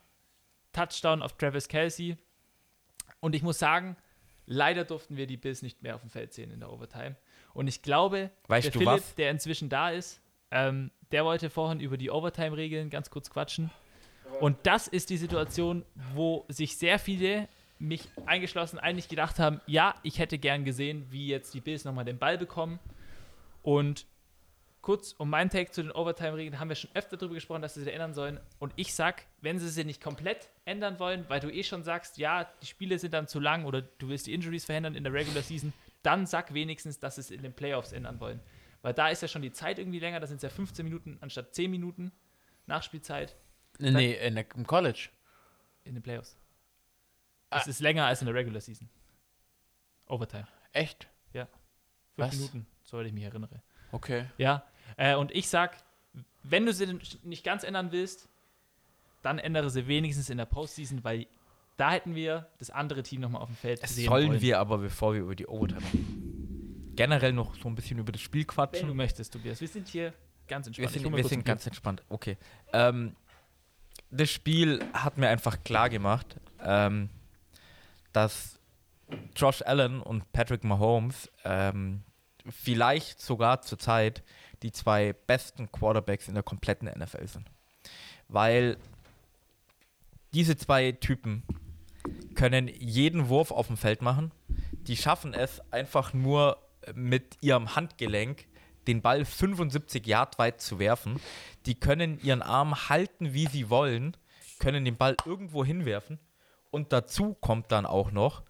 Touchdown auf Travis Kelce. Und ich muss sagen, leider durften wir die Bills nicht mehr auf dem Feld sehen in der Overtime. Und ich glaube, weißt der du Philipp, was? der inzwischen da ist, ähm, der wollte vorhin über die Overtime-Regeln ganz kurz quatschen. Und das ist die Situation, wo sich sehr viele, mich eingeschlossen, eigentlich gedacht haben, ja, ich hätte gern gesehen, wie jetzt die Bills nochmal den Ball bekommen. Und kurz um meinen Take zu den Overtime-Regeln, haben wir schon öfter darüber gesprochen, dass sie sie ändern sollen. Und ich sag, wenn sie sie nicht komplett ändern wollen, weil du eh schon sagst, ja, die Spiele sind dann zu lang oder du willst die Injuries verhindern in der Regular Season, dann sag wenigstens, dass sie es in den Playoffs ändern wollen. Weil da ist ja schon die Zeit irgendwie länger, da sind es ja fünfzehn Minuten anstatt zehn Minuten Nachspielzeit. Nee, nee in der, im College. In den Playoffs. Ah. Es ist länger als in der Regular Season. Overtime. Echt? Ja. Fünf Was? Minuten, soweit ich mich erinnere. Okay. Ja, äh, und ich sag, wenn du sie nicht ganz ändern willst, dann ändere sie wenigstens in der Postseason, weil da hätten wir das andere Team nochmal auf dem Feld es sehen sollen wollen. Wir aber, bevor wir über die Overtime generell noch so ein bisschen über das Spiel quatschen. Wenn du möchtest, Tobias. Wir sind hier ganz entspannt. Wir sind, wir sind ganz entspannt, okay. Ähm, das Spiel hat mir einfach klar gemacht, ähm, dass Josh Allen und Patrick Mahomes ähm, vielleicht sogar zurzeit die zwei besten Quarterbacks in der kompletten N F L sind. Weil diese zwei Typen können jeden Wurf auf dem Feld machen. Die schaffen es einfach nur mit ihrem Handgelenk, den Ball fünfundsiebzig Yard weit zu werfen. Die können ihren Arm halten, wie sie wollen, können den Ball irgendwo hinwerfen. Und dazu kommt dann auch noch,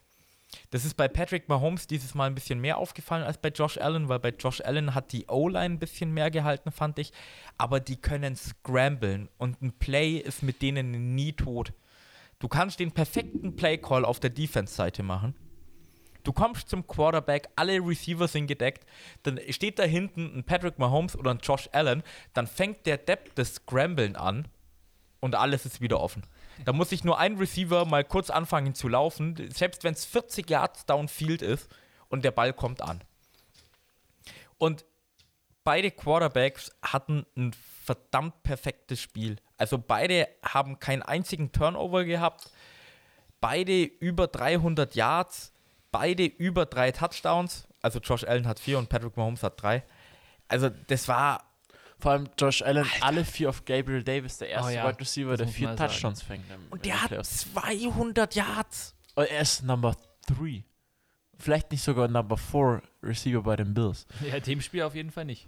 das ist bei Patrick Mahomes dieses Mal ein bisschen mehr aufgefallen als bei Josh Allen, weil bei Josh Allen hat die O-Line ein bisschen mehr gehalten, fand ich. Aber die können scramblen und ein Play ist mit denen nie tot. Du kannst den perfekten Play-Call auf der Defense-Seite machen. Du kommst zum Quarterback, alle Receiver sind gedeckt, dann steht da hinten ein Patrick Mahomes oder ein Josh Allen, dann fängt der Depp das Scramblen an und alles ist wieder offen. Da muss sich nur ein Receiver mal kurz anfangen zu laufen, selbst wenn es vierzig Yards downfield ist und der Ball kommt an. Und beide Quarterbacks hatten ein verdammt perfektes Spiel. Also beide haben keinen einzigen Turnover gehabt, beide über dreihundert Yards, beide über drei Touchdowns. Also Josh Allen hat vier und Patrick Mahomes hat drei. Also das war... Vor allem Josh Allen, Alter. Alle vier auf Gabriel Davis, der erste oh ja, Wide Receiver, der vier Touchdowns sagen. fängt. Im, und der hat Playoffs. zweihundert Yards. Und er ist Number drei. Vielleicht nicht sogar Number vier Receiver bei den Bills. Ja, dem Spiel auf jeden Fall nicht.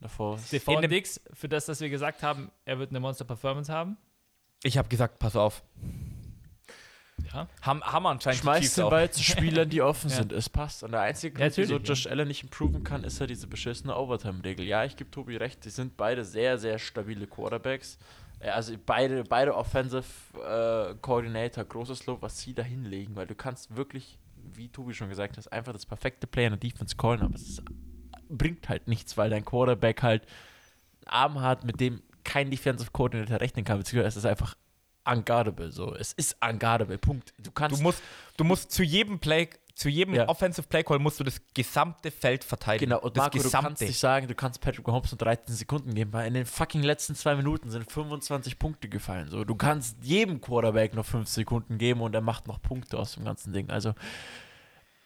Davor. Stephon Diggs, für das, dass wir gesagt haben, er wird eine Monster-Performance haben. Ich habe gesagt, pass auf. Ja. Ham, haben anscheinend schmeißt den Ball zu Spielern, die offen ja. sind. Es passt. Und der einzige Grund, ja, wieso Josh Allen nicht improven kann, ist ja diese beschissene Overtime-Regel. Ja, ich gebe Tobi recht, sie sind beide sehr, sehr stabile Quarterbacks. Also beide, beide Offensive äh, Coordinator, großes Lob, was sie da hinlegen, weil du kannst wirklich, wie Tobi schon gesagt hat, einfach das perfekte Play in der Defense callen, aber es ist, bringt halt nichts, weil dein Quarterback halt einen Arm hat, mit dem kein Defensive Coordinator rechnen kann, beziehungsweise es ist einfach unguardable, so. Es ist unguardable, Punkt. Du kannst... Du musst, du musst zu jedem Play, zu jedem ja. Offensive Play Call musst du das gesamte Feld verteidigen. Genau, und das Marco, gesamte. Du kannst nicht sagen, du kannst Patrick Mahomes nur dreizehn Sekunden geben, weil in den fucking letzten zwei Minuten sind fünfundzwanzig Punkte gefallen, so. Du kannst jedem Quarterback noch fünf Sekunden geben und er macht noch Punkte aus dem ganzen Ding, also...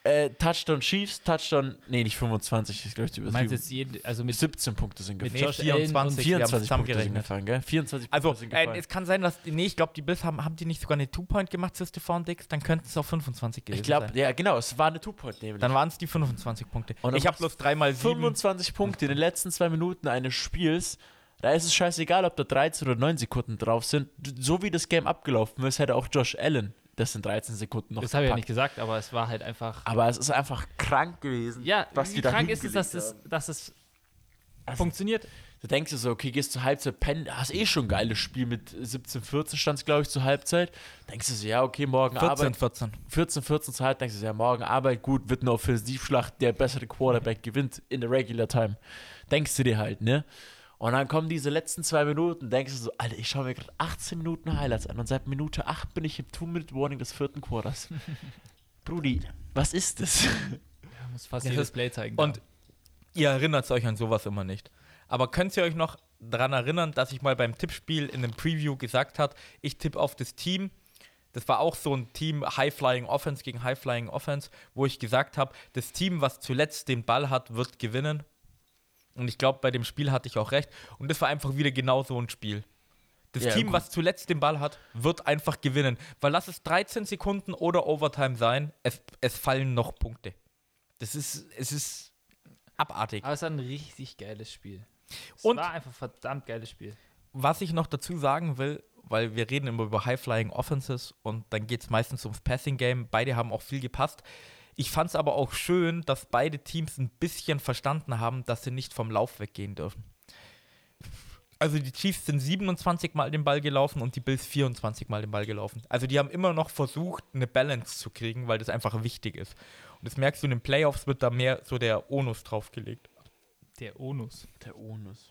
Äh, Touchdown Chiefs, Touchdown, nee, nicht fünfundzwanzig, ich glaube, ich übertrieben. Jeden, also mit siebzehn Punkte sind gefallen. Mit Josh vierundzwanzig, vierundzwanzig Punkte sind gefallen, gell? vierundzwanzig also, Punkte sind gefallen. Also, äh, es kann sein, dass, nee, ich glaube, die Bills haben, haben die nicht sogar eine Two-Point gemacht zu Stephon Diggs, dann könnten es auch fünfundzwanzig gewesen ich glaub, sein. Ich glaube, ja, genau, es war eine Two-Point, nämlich. Dann waren es die fünfundzwanzig Punkte. Und ich habe bloß dreimal sieben. fünfundzwanzig Punkte in den letzten zwei Minuten eines Spiels. Da ist es scheißegal, ob da dreizehn oder neun Sekunden drauf sind. So wie das Game abgelaufen ist, hätte auch Josh Allen das sind dreizehn Sekunden noch. Das habe ich ja nicht gesagt, aber es war halt einfach... Aber es ist einfach krank gewesen. Ja, was wie die krank ist es, dass es, dass es also, funktioniert. Du denkst dir so, okay, gehst zur Halbzeit, pennen, hast eh schon ein geiles Spiel mit siebzehn vierzehn stand es, glaube ich, zur Halbzeit. Denkst du so, ja, okay, morgen Arbeit. vierzehn vierzehn zur Halbzeit, denkst du so, ja, morgen Arbeit, gut, wird eine Offensivschlacht, der bessere Quarterback gewinnt in der Regular Time. Denkst du dir halt, ne? Und dann kommen diese letzten zwei Minuten, denkst du so, Alter, ich schaue mir gerade achtzehn Minuten Highlights an und seit Minute acht bin ich im Two-Minute-Warning des vierten Quarters. Brudi, was ist das? Man muss fast ja, jedes Play zeigen. Und ihr erinnert euch an sowas immer nicht. Aber könnt ihr euch noch daran erinnern, dass ich mal beim Tippspiel in einem Preview gesagt habe, ich tippe auf das Team. Das war auch so ein Team High-Flying Offense gegen High-Flying Offense, wo ich gesagt habe, das Team, was zuletzt den Ball hat, wird gewinnen. Und ich glaube, bei dem Spiel hatte ich auch recht. Und das war einfach wieder genau so ein Spiel. Das ja, Team, gut. was zuletzt den Ball hat, wird einfach gewinnen. Weil lass es dreizehn Sekunden oder Overtime sein, es, es fallen noch Punkte. Das ist, es ist abartig. Aber es war ein richtig geiles Spiel. Es Und war einfach ein verdammt geiles Spiel. Was ich noch dazu sagen will, weil wir reden immer über High-Flying Offenses und dann geht es meistens ums Passing-Game. Beide haben auch viel gepasst. Ich fand es aber auch schön, dass beide Teams ein bisschen verstanden haben, dass sie nicht vom Lauf weggehen dürfen. Also die Chiefs sind siebenundzwanzig Mal den Ball gelaufen und die Bills vierundzwanzig Mal den Ball gelaufen. Also die haben immer noch versucht, eine Balance zu kriegen, weil das einfach wichtig ist. Und das merkst du, in den Playoffs wird da mehr so der Onus draufgelegt. Der Onus? Der Onus.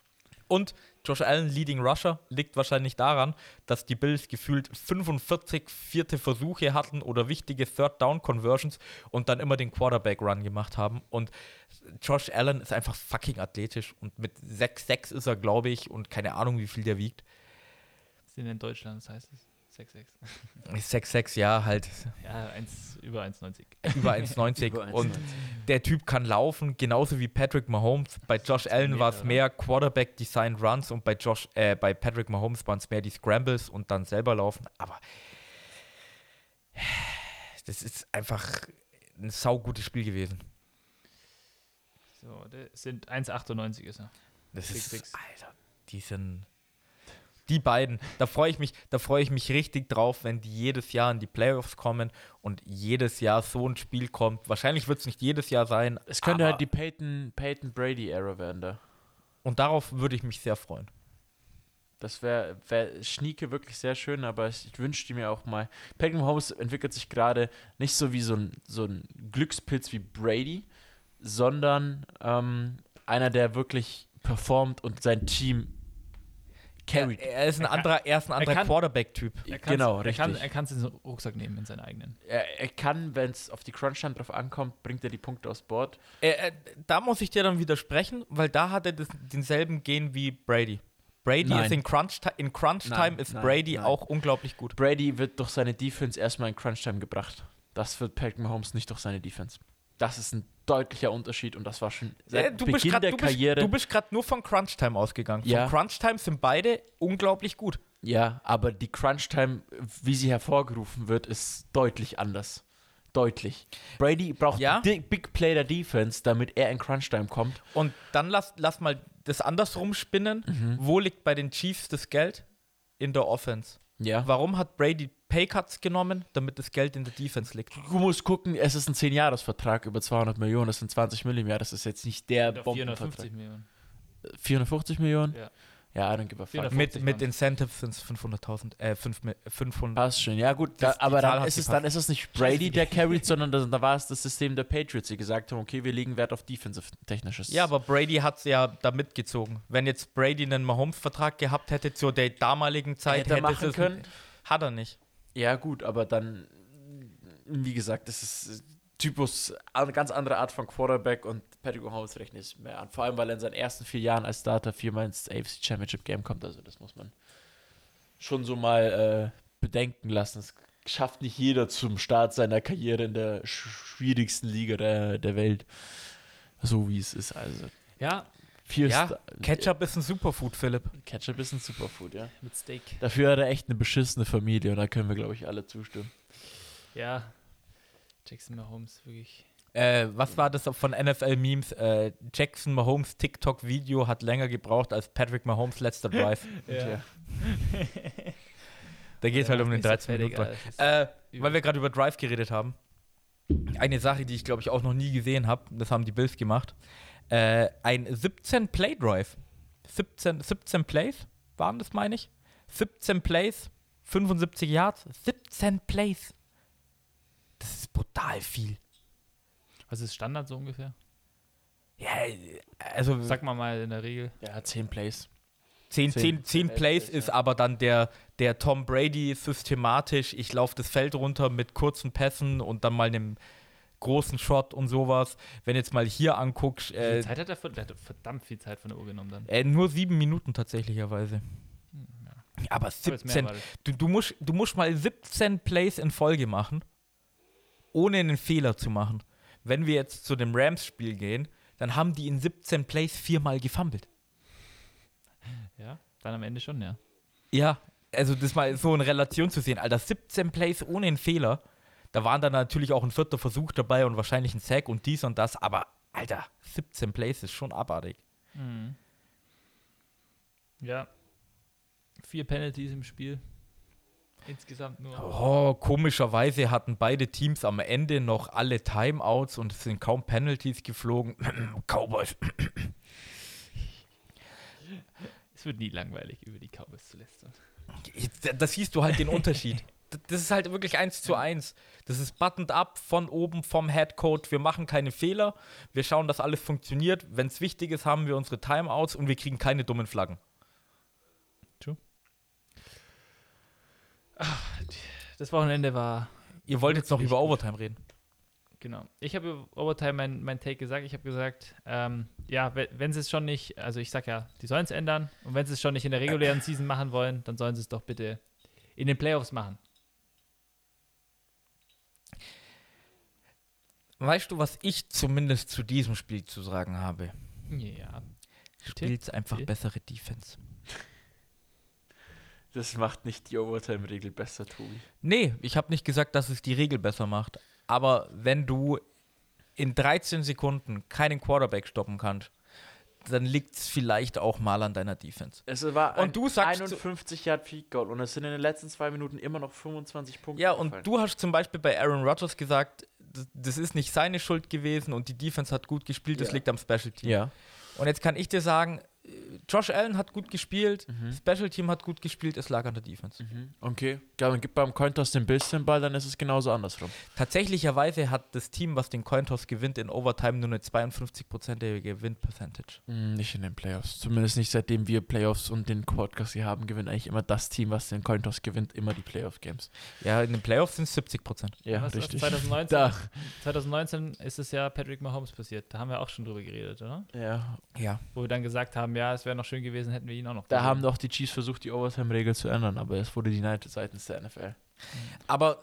Und Josh Allen, Leading Rusher, liegt wahrscheinlich daran, dass die Bills gefühlt fünfundvierzig vierte Versuche hatten oder wichtige Third-Down-Conversions und dann immer den Quarterback-Run gemacht haben. Und Josh Allen ist einfach fucking athletisch und mit sechs sechs ist er, glaube ich, und keine Ahnung, wie viel der wiegt. Sind in Deutschland, das heißt es? sechs sechs sechs sechs, ja, halt. Ja, eins, über eins neunzig. Über eins neunzig. Und der Typ kann laufen, genauso wie Patrick Mahomes. Bei Josh Allen war es mehr Quarterback-Design-Runs und bei Josh, äh, bei Patrick Mahomes waren es mehr die Scrambles und dann selber laufen. Aber das ist einfach ein saugutes Spiel gewesen. So, das sind eins achtundneunzig ist er. Das ist, Alter, die sind... Die beiden, da freue ich mich, da freue ich mich richtig drauf, wenn die jedes Jahr in die Playoffs kommen und jedes Jahr so ein Spiel kommt. Wahrscheinlich wird es nicht jedes Jahr sein. Es könnte halt die Peyton, Peyton Brady-Ära werden da. Und darauf würde ich mich sehr freuen. Das wäre wär schnieke wirklich sehr schön, aber ich wünschte mir auch mal. Patrick Mahomes entwickelt sich gerade nicht so wie so ein, so ein Glückspilz wie Brady, sondern ähm, einer, der wirklich performt und sein Team carried. Er, er ist ein er anderer, kann, er ist ein anderer er kann, Quarterback-Typ. Genau, er richtig. Kann, er kann es in den Rucksack nehmen, in seinen eigenen. Er, er kann, wenn es auf die Crunch-Time drauf ankommt, bringt er die Punkte aufs Board. Er, er, da muss ich dir dann widersprechen, weil da hat er das, denselben Gen wie Brady. Brady nein. ist in Crunch-Time, in Crunch-Time ist nein, Brady nein. auch unglaublich gut. Brady wird durch seine Defense erstmal in Crunch-Time gebracht. Das wird Patrick Mahomes nicht durch seine Defense. Das ist ein deutlicher Unterschied und das war schon seit äh, du Beginn bist grad, der du Karriere. Bist, du bist gerade nur von Crunch-Time ausgegangen. Ja. Von Crunch-Time sind beide unglaublich gut. Ja, aber die Crunch-Time, wie sie hervorgerufen wird, ist deutlich anders. Deutlich. Brady braucht ja? Big Play der Defense, damit er in Crunch-Time kommt. Und dann lass, lass mal das andersrum spinnen. Mhm. Wo liegt bei den Chiefs das Geld? In der Offense. Ja. Warum hat Brady Paycuts genommen, damit das Geld in der Defense liegt? Du musst gucken, es ist ein zehn-Jahres-Vertrag über zweihundert Millionen, das sind zwanzig Millionen im Jahr, das ist jetzt nicht der Bombenvertrag. vierhundertfünfzig Millionen. vierhundertfünfzig Millionen? Ja. Ja, dann gib er fuck. Mit, mit Incentives sind es fünfhunderttausend, äh, fünfhundert. Passt schon, ja gut, da, aber dann ist, es, dann ist es nicht Brady, der carried, sondern da, da war es das System der Patriots, die gesagt haben, okay, wir legen Wert auf Defensive-Technisches. Ja, aber Brady hat es ja da mitgezogen. Wenn jetzt Brady einen Mahomes-Vertrag gehabt hätte, zur der damaligen Zeit, hätte er machen es können. Hat er nicht. Ja gut, aber dann, wie gesagt, das ist Typus, eine ganz andere Art von Quarterback und Patrick Mahomes rechnet es mehr an. Vor allem, weil er in seinen ersten vier Jahren als Starter viermal ins A F C Championship Game kommt. Also das muss man schon so mal äh, bedenken lassen. Es schafft nicht jeder zum Start seiner Karriere in der schwierigsten Liga der, der Welt. So wie es ist also. Ja, Vier ja Star- Ketchup ist ein Superfood, Philipp. Ketchup ist ein Superfood, ja. Mit Steak. Dafür hat er echt eine beschissene Familie und da können wir, glaube ich, alle zustimmen. Ja, Jackson Mahomes, wirklich. Äh, was war das von N F L-Memes? Äh, Jackson Mahomes TikTok-Video hat länger gebraucht als Patrick Mahomes letzter Drive. Ja. Ja. Da geht es halt um den dreizehn Minuten Drive. Äh, weil wir gerade über Drive geredet haben. Eine Sache, die ich, glaube ich, auch noch nie gesehen habe, das haben die Bills gemacht. Äh, ein siebzehn Play Drive. siebzehn, siebzehn Plays waren das, meine ich. siebzehn Plays, fünfundsiebzig Yards, siebzehn Plays. Das ist brutal viel. Was ist Standard so ungefähr? Ja, also... Sag mal mal in der Regel. Ja, zehn Plays. Zehn, zehn, zehn Plays ist aber dann der, der Tom Brady systematisch, ich laufe das Feld runter mit kurzen Pässen und dann mal einem großen Shot und sowas. Wenn jetzt mal hier anguckst. Wie viel äh, Zeit hat er, der hat verdammt viel Zeit von der Uhr genommen dann. Äh, nur sieben Minuten tatsächlicherweise. Ja. Aber siebzehn. Aber du, du, musst, du musst mal siebzehn Plays in Folge machen, ohne einen Fehler zu machen. Wenn wir jetzt zu dem Rams-Spiel gehen, dann haben die in siebzehn Plays viermal gefummelt. Ja, dann am Ende schon, ja. Ja, also das mal so in Relation zu sehen. Alter, siebzehn Plays ohne einen Fehler. Da waren dann natürlich auch ein vierter Versuch dabei und wahrscheinlich ein Sack und dies und das. Aber, Alter, siebzehn Plays ist schon abartig. Mhm. Ja. Vier Penalties im Spiel. Insgesamt nur. Oh, komischerweise hatten beide Teams am Ende noch alle Timeouts und es sind kaum Penalties geflogen. Cowboys. Es wird nie langweilig, über die Cowboys zu lästern. Das siehst du halt den Unterschied. Das ist halt wirklich eins zu eins. Das ist buttoned up von oben vom Headcoach. Wir machen keine Fehler. Wir schauen, dass alles funktioniert. Wenn es wichtig ist, haben wir unsere Timeouts und wir kriegen keine dummen Flaggen. True. Ach, das Wochenende war... Ihr wollt jetzt noch über Overtime reden. Genau. Ich habe über Overtime mein, mein Take gesagt. Ich habe gesagt, ähm, ja, wenn sie es schon nicht, also ich sag ja, die sollen es ändern. Und wenn sie es schon nicht in der regulären Season machen wollen, dann sollen sie es doch bitte in den Playoffs machen. Weißt du, was ich zumindest zu diesem Spiel zu sagen habe? Ja. Spielt einfach Tipp. Bessere Defense. Das macht nicht die Overtime-Regel besser, Tobi. Nee, ich habe nicht gesagt, dass es die Regel besser macht. Aber wenn du in dreizehn Sekunden keinen Quarterback stoppen kannst, dann liegt es vielleicht auch mal an deiner Defense. Es war ein einundfünfzig Yard Field Goal und es sind in den letzten zwei Minuten immer noch fünfundzwanzig Punkte. Ja, und gefallen. Du hast zum Beispiel bei Aaron Rodgers gesagt, das, das ist nicht seine Schuld gewesen und die Defense hat gut gespielt, das ja. liegt am Special Team. Ja. Und jetzt kann ich dir sagen, Josh Allen hat gut gespielt, mhm. Special Team hat gut gespielt, es lag an der Defense. Mhm. Okay, dann gibt beim Cointoss den Bills den Ball, dann ist es genauso andersrum. Tatsächlicherweise hat das Team, was den Cointoss gewinnt, in Overtime nur eine zweiundfünfzig prozentige Gewinn-Percentage. Mhm, nicht in den Playoffs. Zumindest nicht seitdem wir Playoffs und den Podcast hier haben, gewinnt eigentlich immer das Team, was den Cointoss gewinnt, immer die Playoff-Games. Ja, in den Playoffs sind es siebzig Prozent. Ja, was, richtig. zwanzig neunzehn, zwanzig neunzehn ist es ja Patrick Mahomes passiert. Da haben wir auch schon drüber geredet, oder? Ja. ja. Wo wir dann gesagt haben, ja, es wäre noch schön gewesen, hätten wir ihn auch noch. Da gesehen. Haben doch die Chiefs versucht, die Overtime-Regel zu ändern, aber es wurde denied seitens der N F L. Aber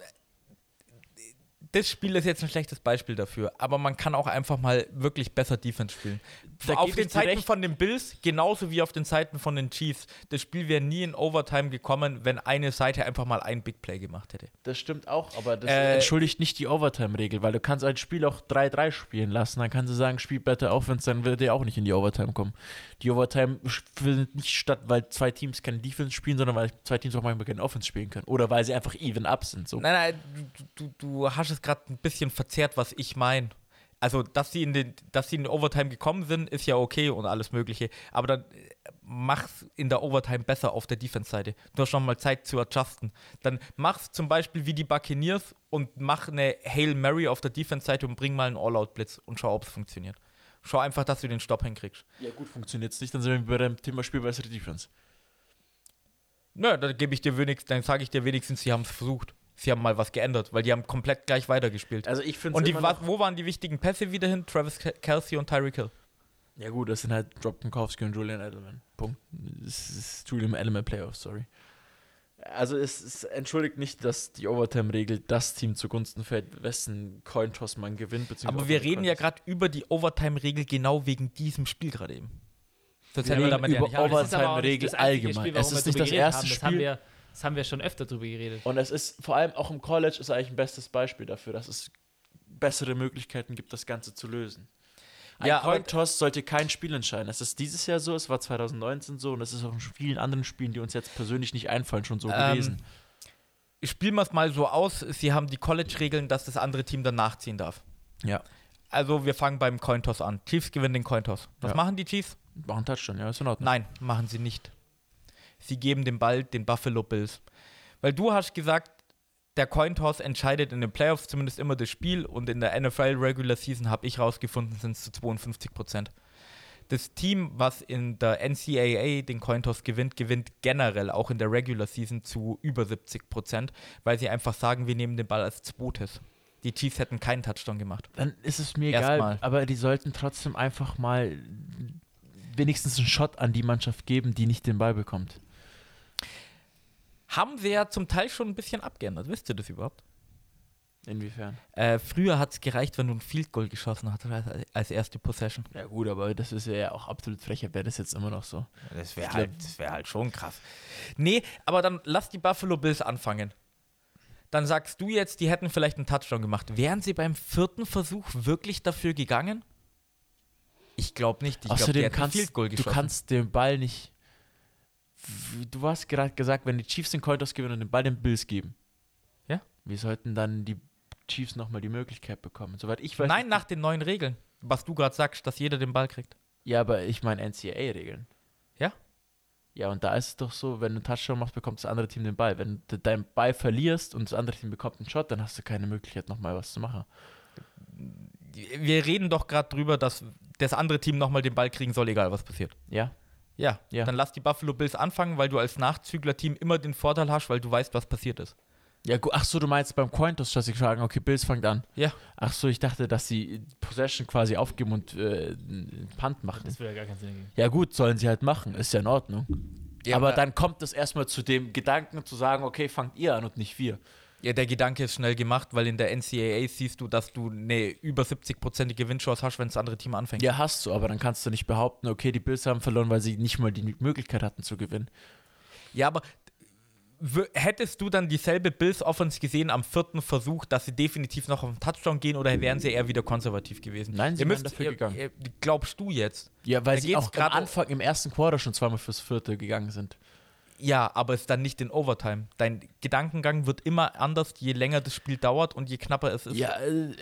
das Spiel ist jetzt ein schlechtes Beispiel dafür, aber man kann auch einfach mal wirklich besser Defense spielen. Da auf den Seiten recht. Von den Bills, genauso wie auf den Seiten von den Chiefs. Das Spiel wäre nie in Overtime gekommen, wenn eine Seite einfach mal ein Big Play gemacht hätte. Das stimmt auch, aber das äh, entschuldigt nicht die Overtime-Regel, weil du kannst ein Spiel auch drei drei spielen lassen, dann kannst du sagen, spiel bitte auf, wenn es dann wird, der auch nicht in die Overtime kommen. Die Overtime findet nicht statt, weil zwei Teams keine Defense spielen, sondern weil zwei Teams auch manchmal keine Offense spielen können. Oder weil sie einfach even up sind. So. Nein, nein, du, du, du hast es gerade ein bisschen verzerrt, was ich meine. Also, dass sie in den, dass sie in den Overtime gekommen sind, ist ja okay und alles Mögliche. Aber dann mach's in der Overtime besser auf der Defense-Seite. Du hast nochmal Zeit zu adjusten. Dann mach's zum Beispiel wie die Buccaneers und mach eine Hail Mary auf der Defense-Seite und bring mal einen All-Out-Blitz und schau, ob es funktioniert. Schau einfach, dass du den Stopp hinkriegst. Ja gut, funktioniert's nicht, dann sind wir bei dem Thema Spiel bessere Defense. Nö, dann gebe ich dir wenigstens, dann sage ich dir wenigstens, sie haben es versucht. Sie haben mal was geändert, weil die haben komplett gleich weitergespielt. Also ich find's und die, wa- wo waren die wichtigen Pässe wieder hin? Travis Kelce und Tyreek Hill. Ja gut, das sind halt Rob Gronkowski und Julian Edelman. Punkt. Das ist Julian Edelman Playoffs, sorry. Also es, es entschuldigt nicht, dass die Overtime-Regel das Team zugunsten fällt, wessen Cointoss man gewinnt. Aber wir reden Cointoss. Ja gerade über die Overtime-Regel genau wegen diesem Spiel gerade eben. Sonst wir reden damit über ja nicht Overtime-Regel allgemein. Spiel, es ist nicht das erste haben. Spiel. Das Das haben wir schon öfter drüber geredet. Und es ist, vor allem auch im College, ist eigentlich ein bestes Beispiel dafür, dass es bessere Möglichkeiten gibt, das Ganze zu lösen. Ein ja, Cointoss sollte kein Spiel entscheiden. Das ist dieses Jahr so, es war zwanzig neunzehn so und es ist auch in vielen anderen Spielen, die uns jetzt persönlich nicht einfallen, schon so ähm, gewesen. Spielen wir es mal so aus, sie haben die College-Regeln, dass das andere Team dann nachziehen darf. Ja. Also wir fangen beim Cointoss an. Chiefs gewinnen den Cointoss. Was ja. machen die Chiefs? Machen Touchdown, ja, ist in Ordnung. Nein, machen sie nicht. Sie geben den Ball den Buffalo Bills. Weil du hast gesagt, der Cointoss entscheidet in den Playoffs zumindest immer das Spiel und in der N F L Regular Season habe ich rausgefunden, sind es zu zweiundfünfzig Prozent. das Team, was in der N C A A den Cointoss gewinnt, gewinnt generell auch in der Regular Season zu über siebzig Prozent, weil sie einfach sagen, wir nehmen den Ball als zweites. Die Chiefs hätten keinen Touchdown gemacht. Dann ist es mir egal, Erstmal. aber die sollten trotzdem einfach mal wenigstens einen Shot an die Mannschaft geben, die nicht den Ball bekommt. Haben sie ja zum Teil schon ein bisschen abgeändert. Wisst ihr das überhaupt? Inwiefern? Äh, früher hat es gereicht, wenn du ein Field Goal geschossen hast als, als erste Possession. Ja gut, aber das ist ja auch absolut frech, wäre das jetzt immer noch so. Das wäre halt, wär halt schon krass. Nee, aber dann lass die Buffalo Bills anfangen. Dann sagst du jetzt, die hätten vielleicht einen Touchdown gemacht. Wären sie beim vierten Versuch wirklich dafür gegangen? Ich glaube nicht. Ich Außerdem glaub, die kannst, Field Goal geschossen. Du kannst den Ball nicht... Du hast gerade gesagt, wenn die Chiefs den Cointoss gewinnen und den Ball den Bills geben. Ja. Wie sollten dann die Chiefs nochmal die Möglichkeit bekommen? Soweit ich weiß. Nein, nach den neuen Regeln, was du gerade sagst, dass jeder den Ball kriegt. Ja, aber ich meine N C A A-Regeln. Ja? Ja, und da ist es doch so, wenn du einen Touchdown machst, bekommt das andere Team den Ball. Wenn du deinen Ball verlierst und das andere Team bekommt einen Shot, dann hast du keine Möglichkeit, nochmal was zu machen. Wir reden doch gerade drüber, dass das andere Team nochmal den Ball kriegen soll, egal was passiert. Ja. Ja, ja, dann lass die Buffalo Bills anfangen, weil du als Nachzügler-Team immer den Vorteil hast, weil du weißt, was passiert ist. Ja, ach so, du meinst beim Cointoss, dass sie sagen, okay, Bills fängt an. Ja. Ach so, ich dachte, dass sie Possession quasi aufgeben und äh, Punt machen. Das würde ja gar keinen Sinn ergeben. Ja gut, sollen sie halt machen, ist ja in Ordnung. Ja, aber dann kommt es erstmal zu dem Gedanken zu sagen, okay, fangt ihr an und nicht wir. Ja, der Gedanke ist schnell gemacht, weil in der N C A A siehst du, dass du eine über siebzig Prozent Gewinnchance hast, wenn das andere Team anfängt. Ja, hast du, aber dann kannst du nicht behaupten, okay, die Bills haben verloren, weil sie nicht mal die Möglichkeit hatten zu gewinnen. Ja, aber w- hättest du dann dieselbe Bills-Offense gesehen am vierten Versuch, dass sie definitiv noch auf den Touchdown gehen, oder wären sie eher wieder konservativ gewesen? Nein, sie sind dafür ihr, gegangen. Ihr, glaubst du jetzt? Ja, weil da sie auch am Anfang im ersten Quarter schon zweimal fürs vierte gegangen sind. Ja, aber es ist dann nicht in Overtime. Dein Gedankengang wird immer anders, je länger das Spiel dauert und je knapper es ist. Ja, äh,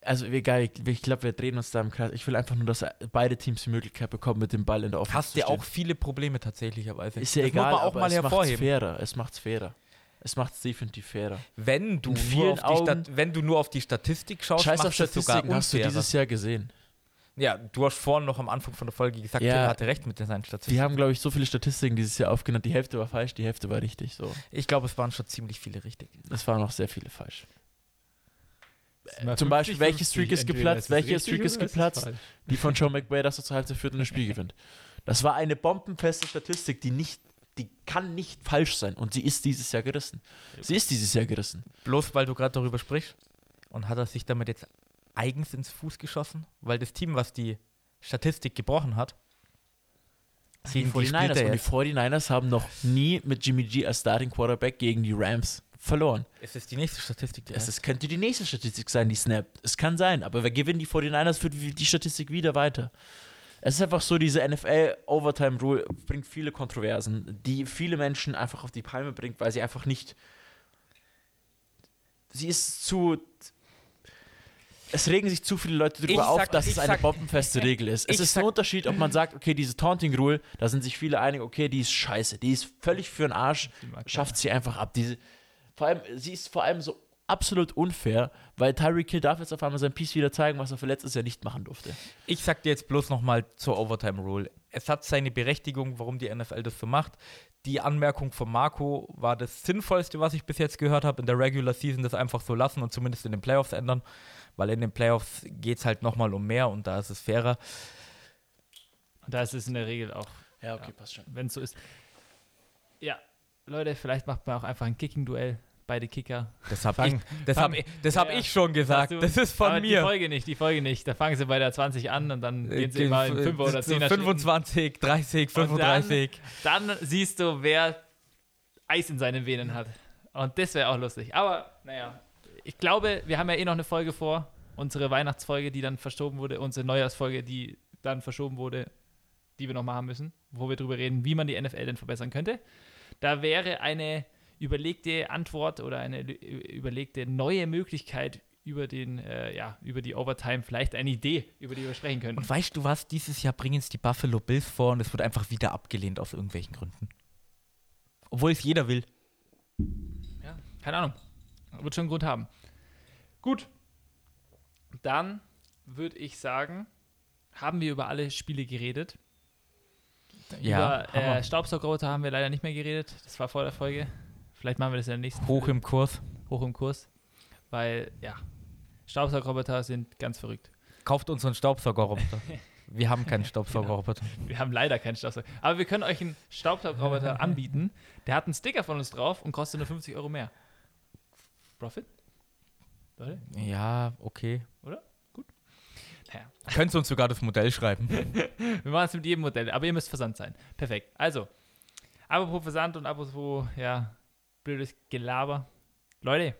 also egal, ich, ich glaube, wir drehen uns da im Kreis. Ich will einfach nur, dass beide Teams die Möglichkeit bekommen, mit dem Ball in der Offense Hast zu stehen. Hast ja auch viele Probleme tatsächlicherweise. Ist ja das egal, muss man auch aber mal es macht es fairer. Es macht es fairer. Es macht es definitiv fairer. Wenn du, nur auf, Augen, die Stat- wenn du nur auf die Statistik schaust, Scheiß macht auf es sogar unfairer. Hast du dieses Jahr gesehen. Ja, du hast vorhin noch am Anfang von der Folge gesagt, ja, er hatte recht mit seinen Statistiken. Wir haben, glaube ich, so viele Statistiken dieses Jahr aufgenannt. Die Hälfte war falsch, die Hälfte war richtig. So. Ich glaube, es waren schon ziemlich viele richtig. Es waren noch sehr viele falsch. Äh, zum Beispiel, welche Streak ist geplatzt? Welche Streak ist geplatzt? Die von Sean McVay, dass er zur Halbzeit viertel ein Spiel gewinnt. Das war eine bombenfeste Statistik, die nicht, die kann nicht falsch sein. Und sie ist dieses Jahr gerissen. Sie ist dieses Jahr gerissen. Bloß, weil du gerade darüber sprichst. Und hat er sich damit jetzt eigens ins Fuß geschossen, weil das Team, was die Statistik gebrochen hat, die forty-niners, und die forty-niners haben noch nie mit Jimmy G als Starting Quarterback gegen die Rams verloren. Es ist die nächste Statistik. Die es ist, könnte die nächste Statistik sein, die snappt. Es kann sein, aber wer gewinnt die forty-niners, führt die Statistik wieder weiter. Es ist einfach so, diese N F L-Overtime-Rule bringt viele Kontroversen, die viele Menschen einfach auf die Palme bringt, weil sie einfach nicht... Sie ist zu... Es regen sich zu viele Leute darüber ich auf, sag, dass es eine sag, bombenfeste Regel ist. Es ist sag, ein Unterschied, ob man sagt, okay, diese Taunting-Rule, da sind sich viele einig, okay, die ist scheiße, die ist völlig für den Arsch, schafft sie einfach ab. Diese, vor allem, sie ist vor allem so absolut unfair, weil Tyreek Hill darf jetzt auf einmal sein Piece wieder zeigen, was er für letztes Jahr nicht machen durfte. Ich sag dir jetzt bloß nochmal zur Overtime-Rule. Es hat seine Berechtigung, warum die N F L das so macht. Die Anmerkung von Marco war das Sinnvollste, was ich bis jetzt gehört habe, in der Regular Season das einfach so lassen und zumindest in den Playoffs ändern. Weil in den Playoffs geht es halt nochmal um mehr und da ist es fairer. Da ist es in der Regel auch. Ja, okay, ja, passt schon. Wenn es so ist. Ja, Leute, vielleicht macht man auch einfach ein Kicking-Duell. Beide Kicker. Das habe ich, hab ich, ja, hab ich schon gesagt. Du, das ist von aber mir. Die Folge nicht, die Folge nicht. Da fangen sie bei der zwanzig an und dann gehen sie äh, mal in fünfer oder zehner fünfundzwanzig, dreißig, fünfunddreißig. Dann, dann siehst du, wer Eis in seinen Venen hat. Und das wäre auch lustig. Aber, naja. Ich glaube, wir haben ja eh noch eine Folge vor. Unsere Weihnachtsfolge, die dann verschoben wurde. Unsere Neujahrsfolge, die dann verschoben wurde, die wir noch machen müssen. Wo wir drüber reden, wie man die N F L denn verbessern könnte. Da wäre eine überlegte Antwort oder eine überlegte neue Möglichkeit über, den, äh, ja, über die Overtime. Vielleicht eine Idee, über die wir sprechen können. Und weißt du was? Dieses Jahr bringen es die Buffalo Bills vor und es wird einfach wieder abgelehnt aus irgendwelchen Gründen. Obwohl es jeder will. Ja, keine Ahnung. Wird schon einen Grund haben. Gut, dann würde ich sagen, haben wir über alle Spiele geredet. Ja, über äh, Staubsaugerroboter haben wir leider nicht mehr geredet. Das war vor der Folge. Vielleicht machen wir das in der nächsten Hoch Folge. im Kurs. Hoch im Kurs. Weil, ja, Staubsaugerroboter sind ganz verrückt. Kauft uns einen Staubsaugerroboter. Wir haben keinen Staubsaugerroboter. Genau. Wir haben leider keinen Staubsauger. Aber wir können euch einen Staubsaugerroboter anbieten. Der hat einen Sticker von uns drauf und kostet nur fünfzig Euro mehr. Profit? Leute? Ja, okay. Oder? Gut. Naja. Könnt ihr uns sogar das Modell schreiben. Wir machen es mit jedem Modell, aber ihr müsst Versand sein. Perfekt. Also, apropos Versand und apropos, ja, blödes Gelaber. Leute,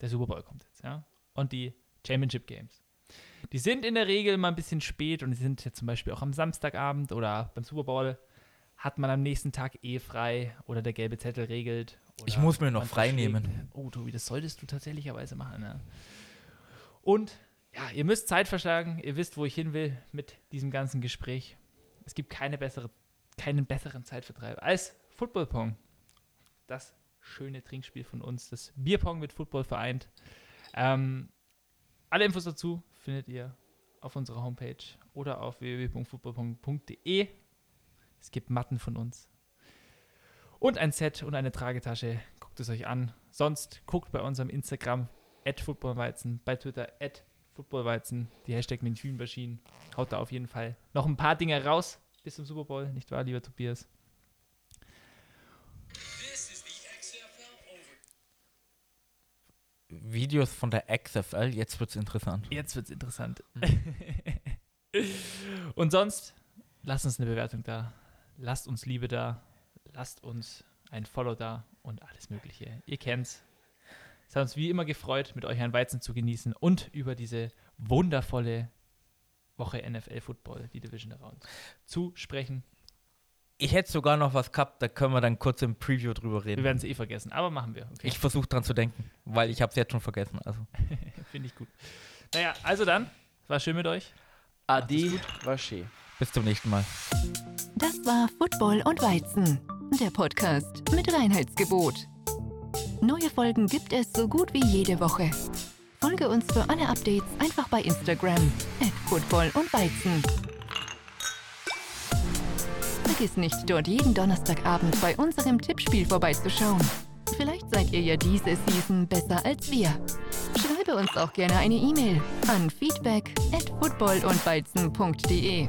der Super Bowl kommt jetzt, ja? Und die Championship Games. Die sind in der Regel mal ein bisschen spät und die sind jetzt zum Beispiel auch am Samstagabend oder beim Super Bowl hat man am nächsten Tag eh frei oder der gelbe Zettel regelt. Oder ich muss mir noch frei nehmen. Oh, Tobi, das solltest du tatsächlicherweise machen. Ja. Und ja, ihr müsst Zeit verschlagen. Ihr wisst, wo ich hin will mit diesem ganzen Gespräch. Es gibt keine bessere, keinen besseren Zeitvertreib als Football Pong. Das schöne Trinkspiel von uns, das Bierpong mit Football vereint. Ähm, alle Infos dazu findet ihr auf unserer Homepage oder auf w w w punkt footballpong punkt d e. Es gibt Matten von uns. Und ein Set und eine Tragetasche. Guckt es euch an. Sonst guckt bei uns am Instagram at footballweizen, bei Twitter at footballweizen, die Hashtag Menschenmaschinen. Haut da auf jeden Fall noch ein paar Dinge raus bis zum Super Bowl, nicht wahr, lieber Tobias? Videos von der X F L, jetzt wird's interessant. Jetzt wird's interessant. Und sonst, lasst uns eine Bewertung da. Lasst uns Liebe da. Lasst uns ein Follow da und alles Mögliche. Ihr kennt's. Es hat uns wie immer gefreut, mit euch einen Weizen zu genießen und über diese wundervolle Woche N F L-Football, die Division Round, zu sprechen. Ich hätte sogar noch was gehabt, da können wir dann kurz im Preview drüber reden. Wir werden es eh vergessen, aber machen wir. Okay. Ich versuche dran zu denken, weil ich habe es jetzt schon vergessen. Also. Finde ich gut. Naja, also dann, war schön mit euch. Adi, war schön. Bis zum nächsten Mal. Das war Football und Weizen, der Podcast mit Reinheitsgebot. Neue Folgen gibt es so gut wie jede Woche. Folge uns für alle Updates einfach bei Instagram at football und weizen. Vergiss nicht, dort jeden Donnerstagabend bei unserem Tippspiel vorbeizuschauen. Vielleicht seid ihr ja diese Season besser als wir. Schreibe uns auch gerne eine E-Mail an feedback at football und weizen punkt d e.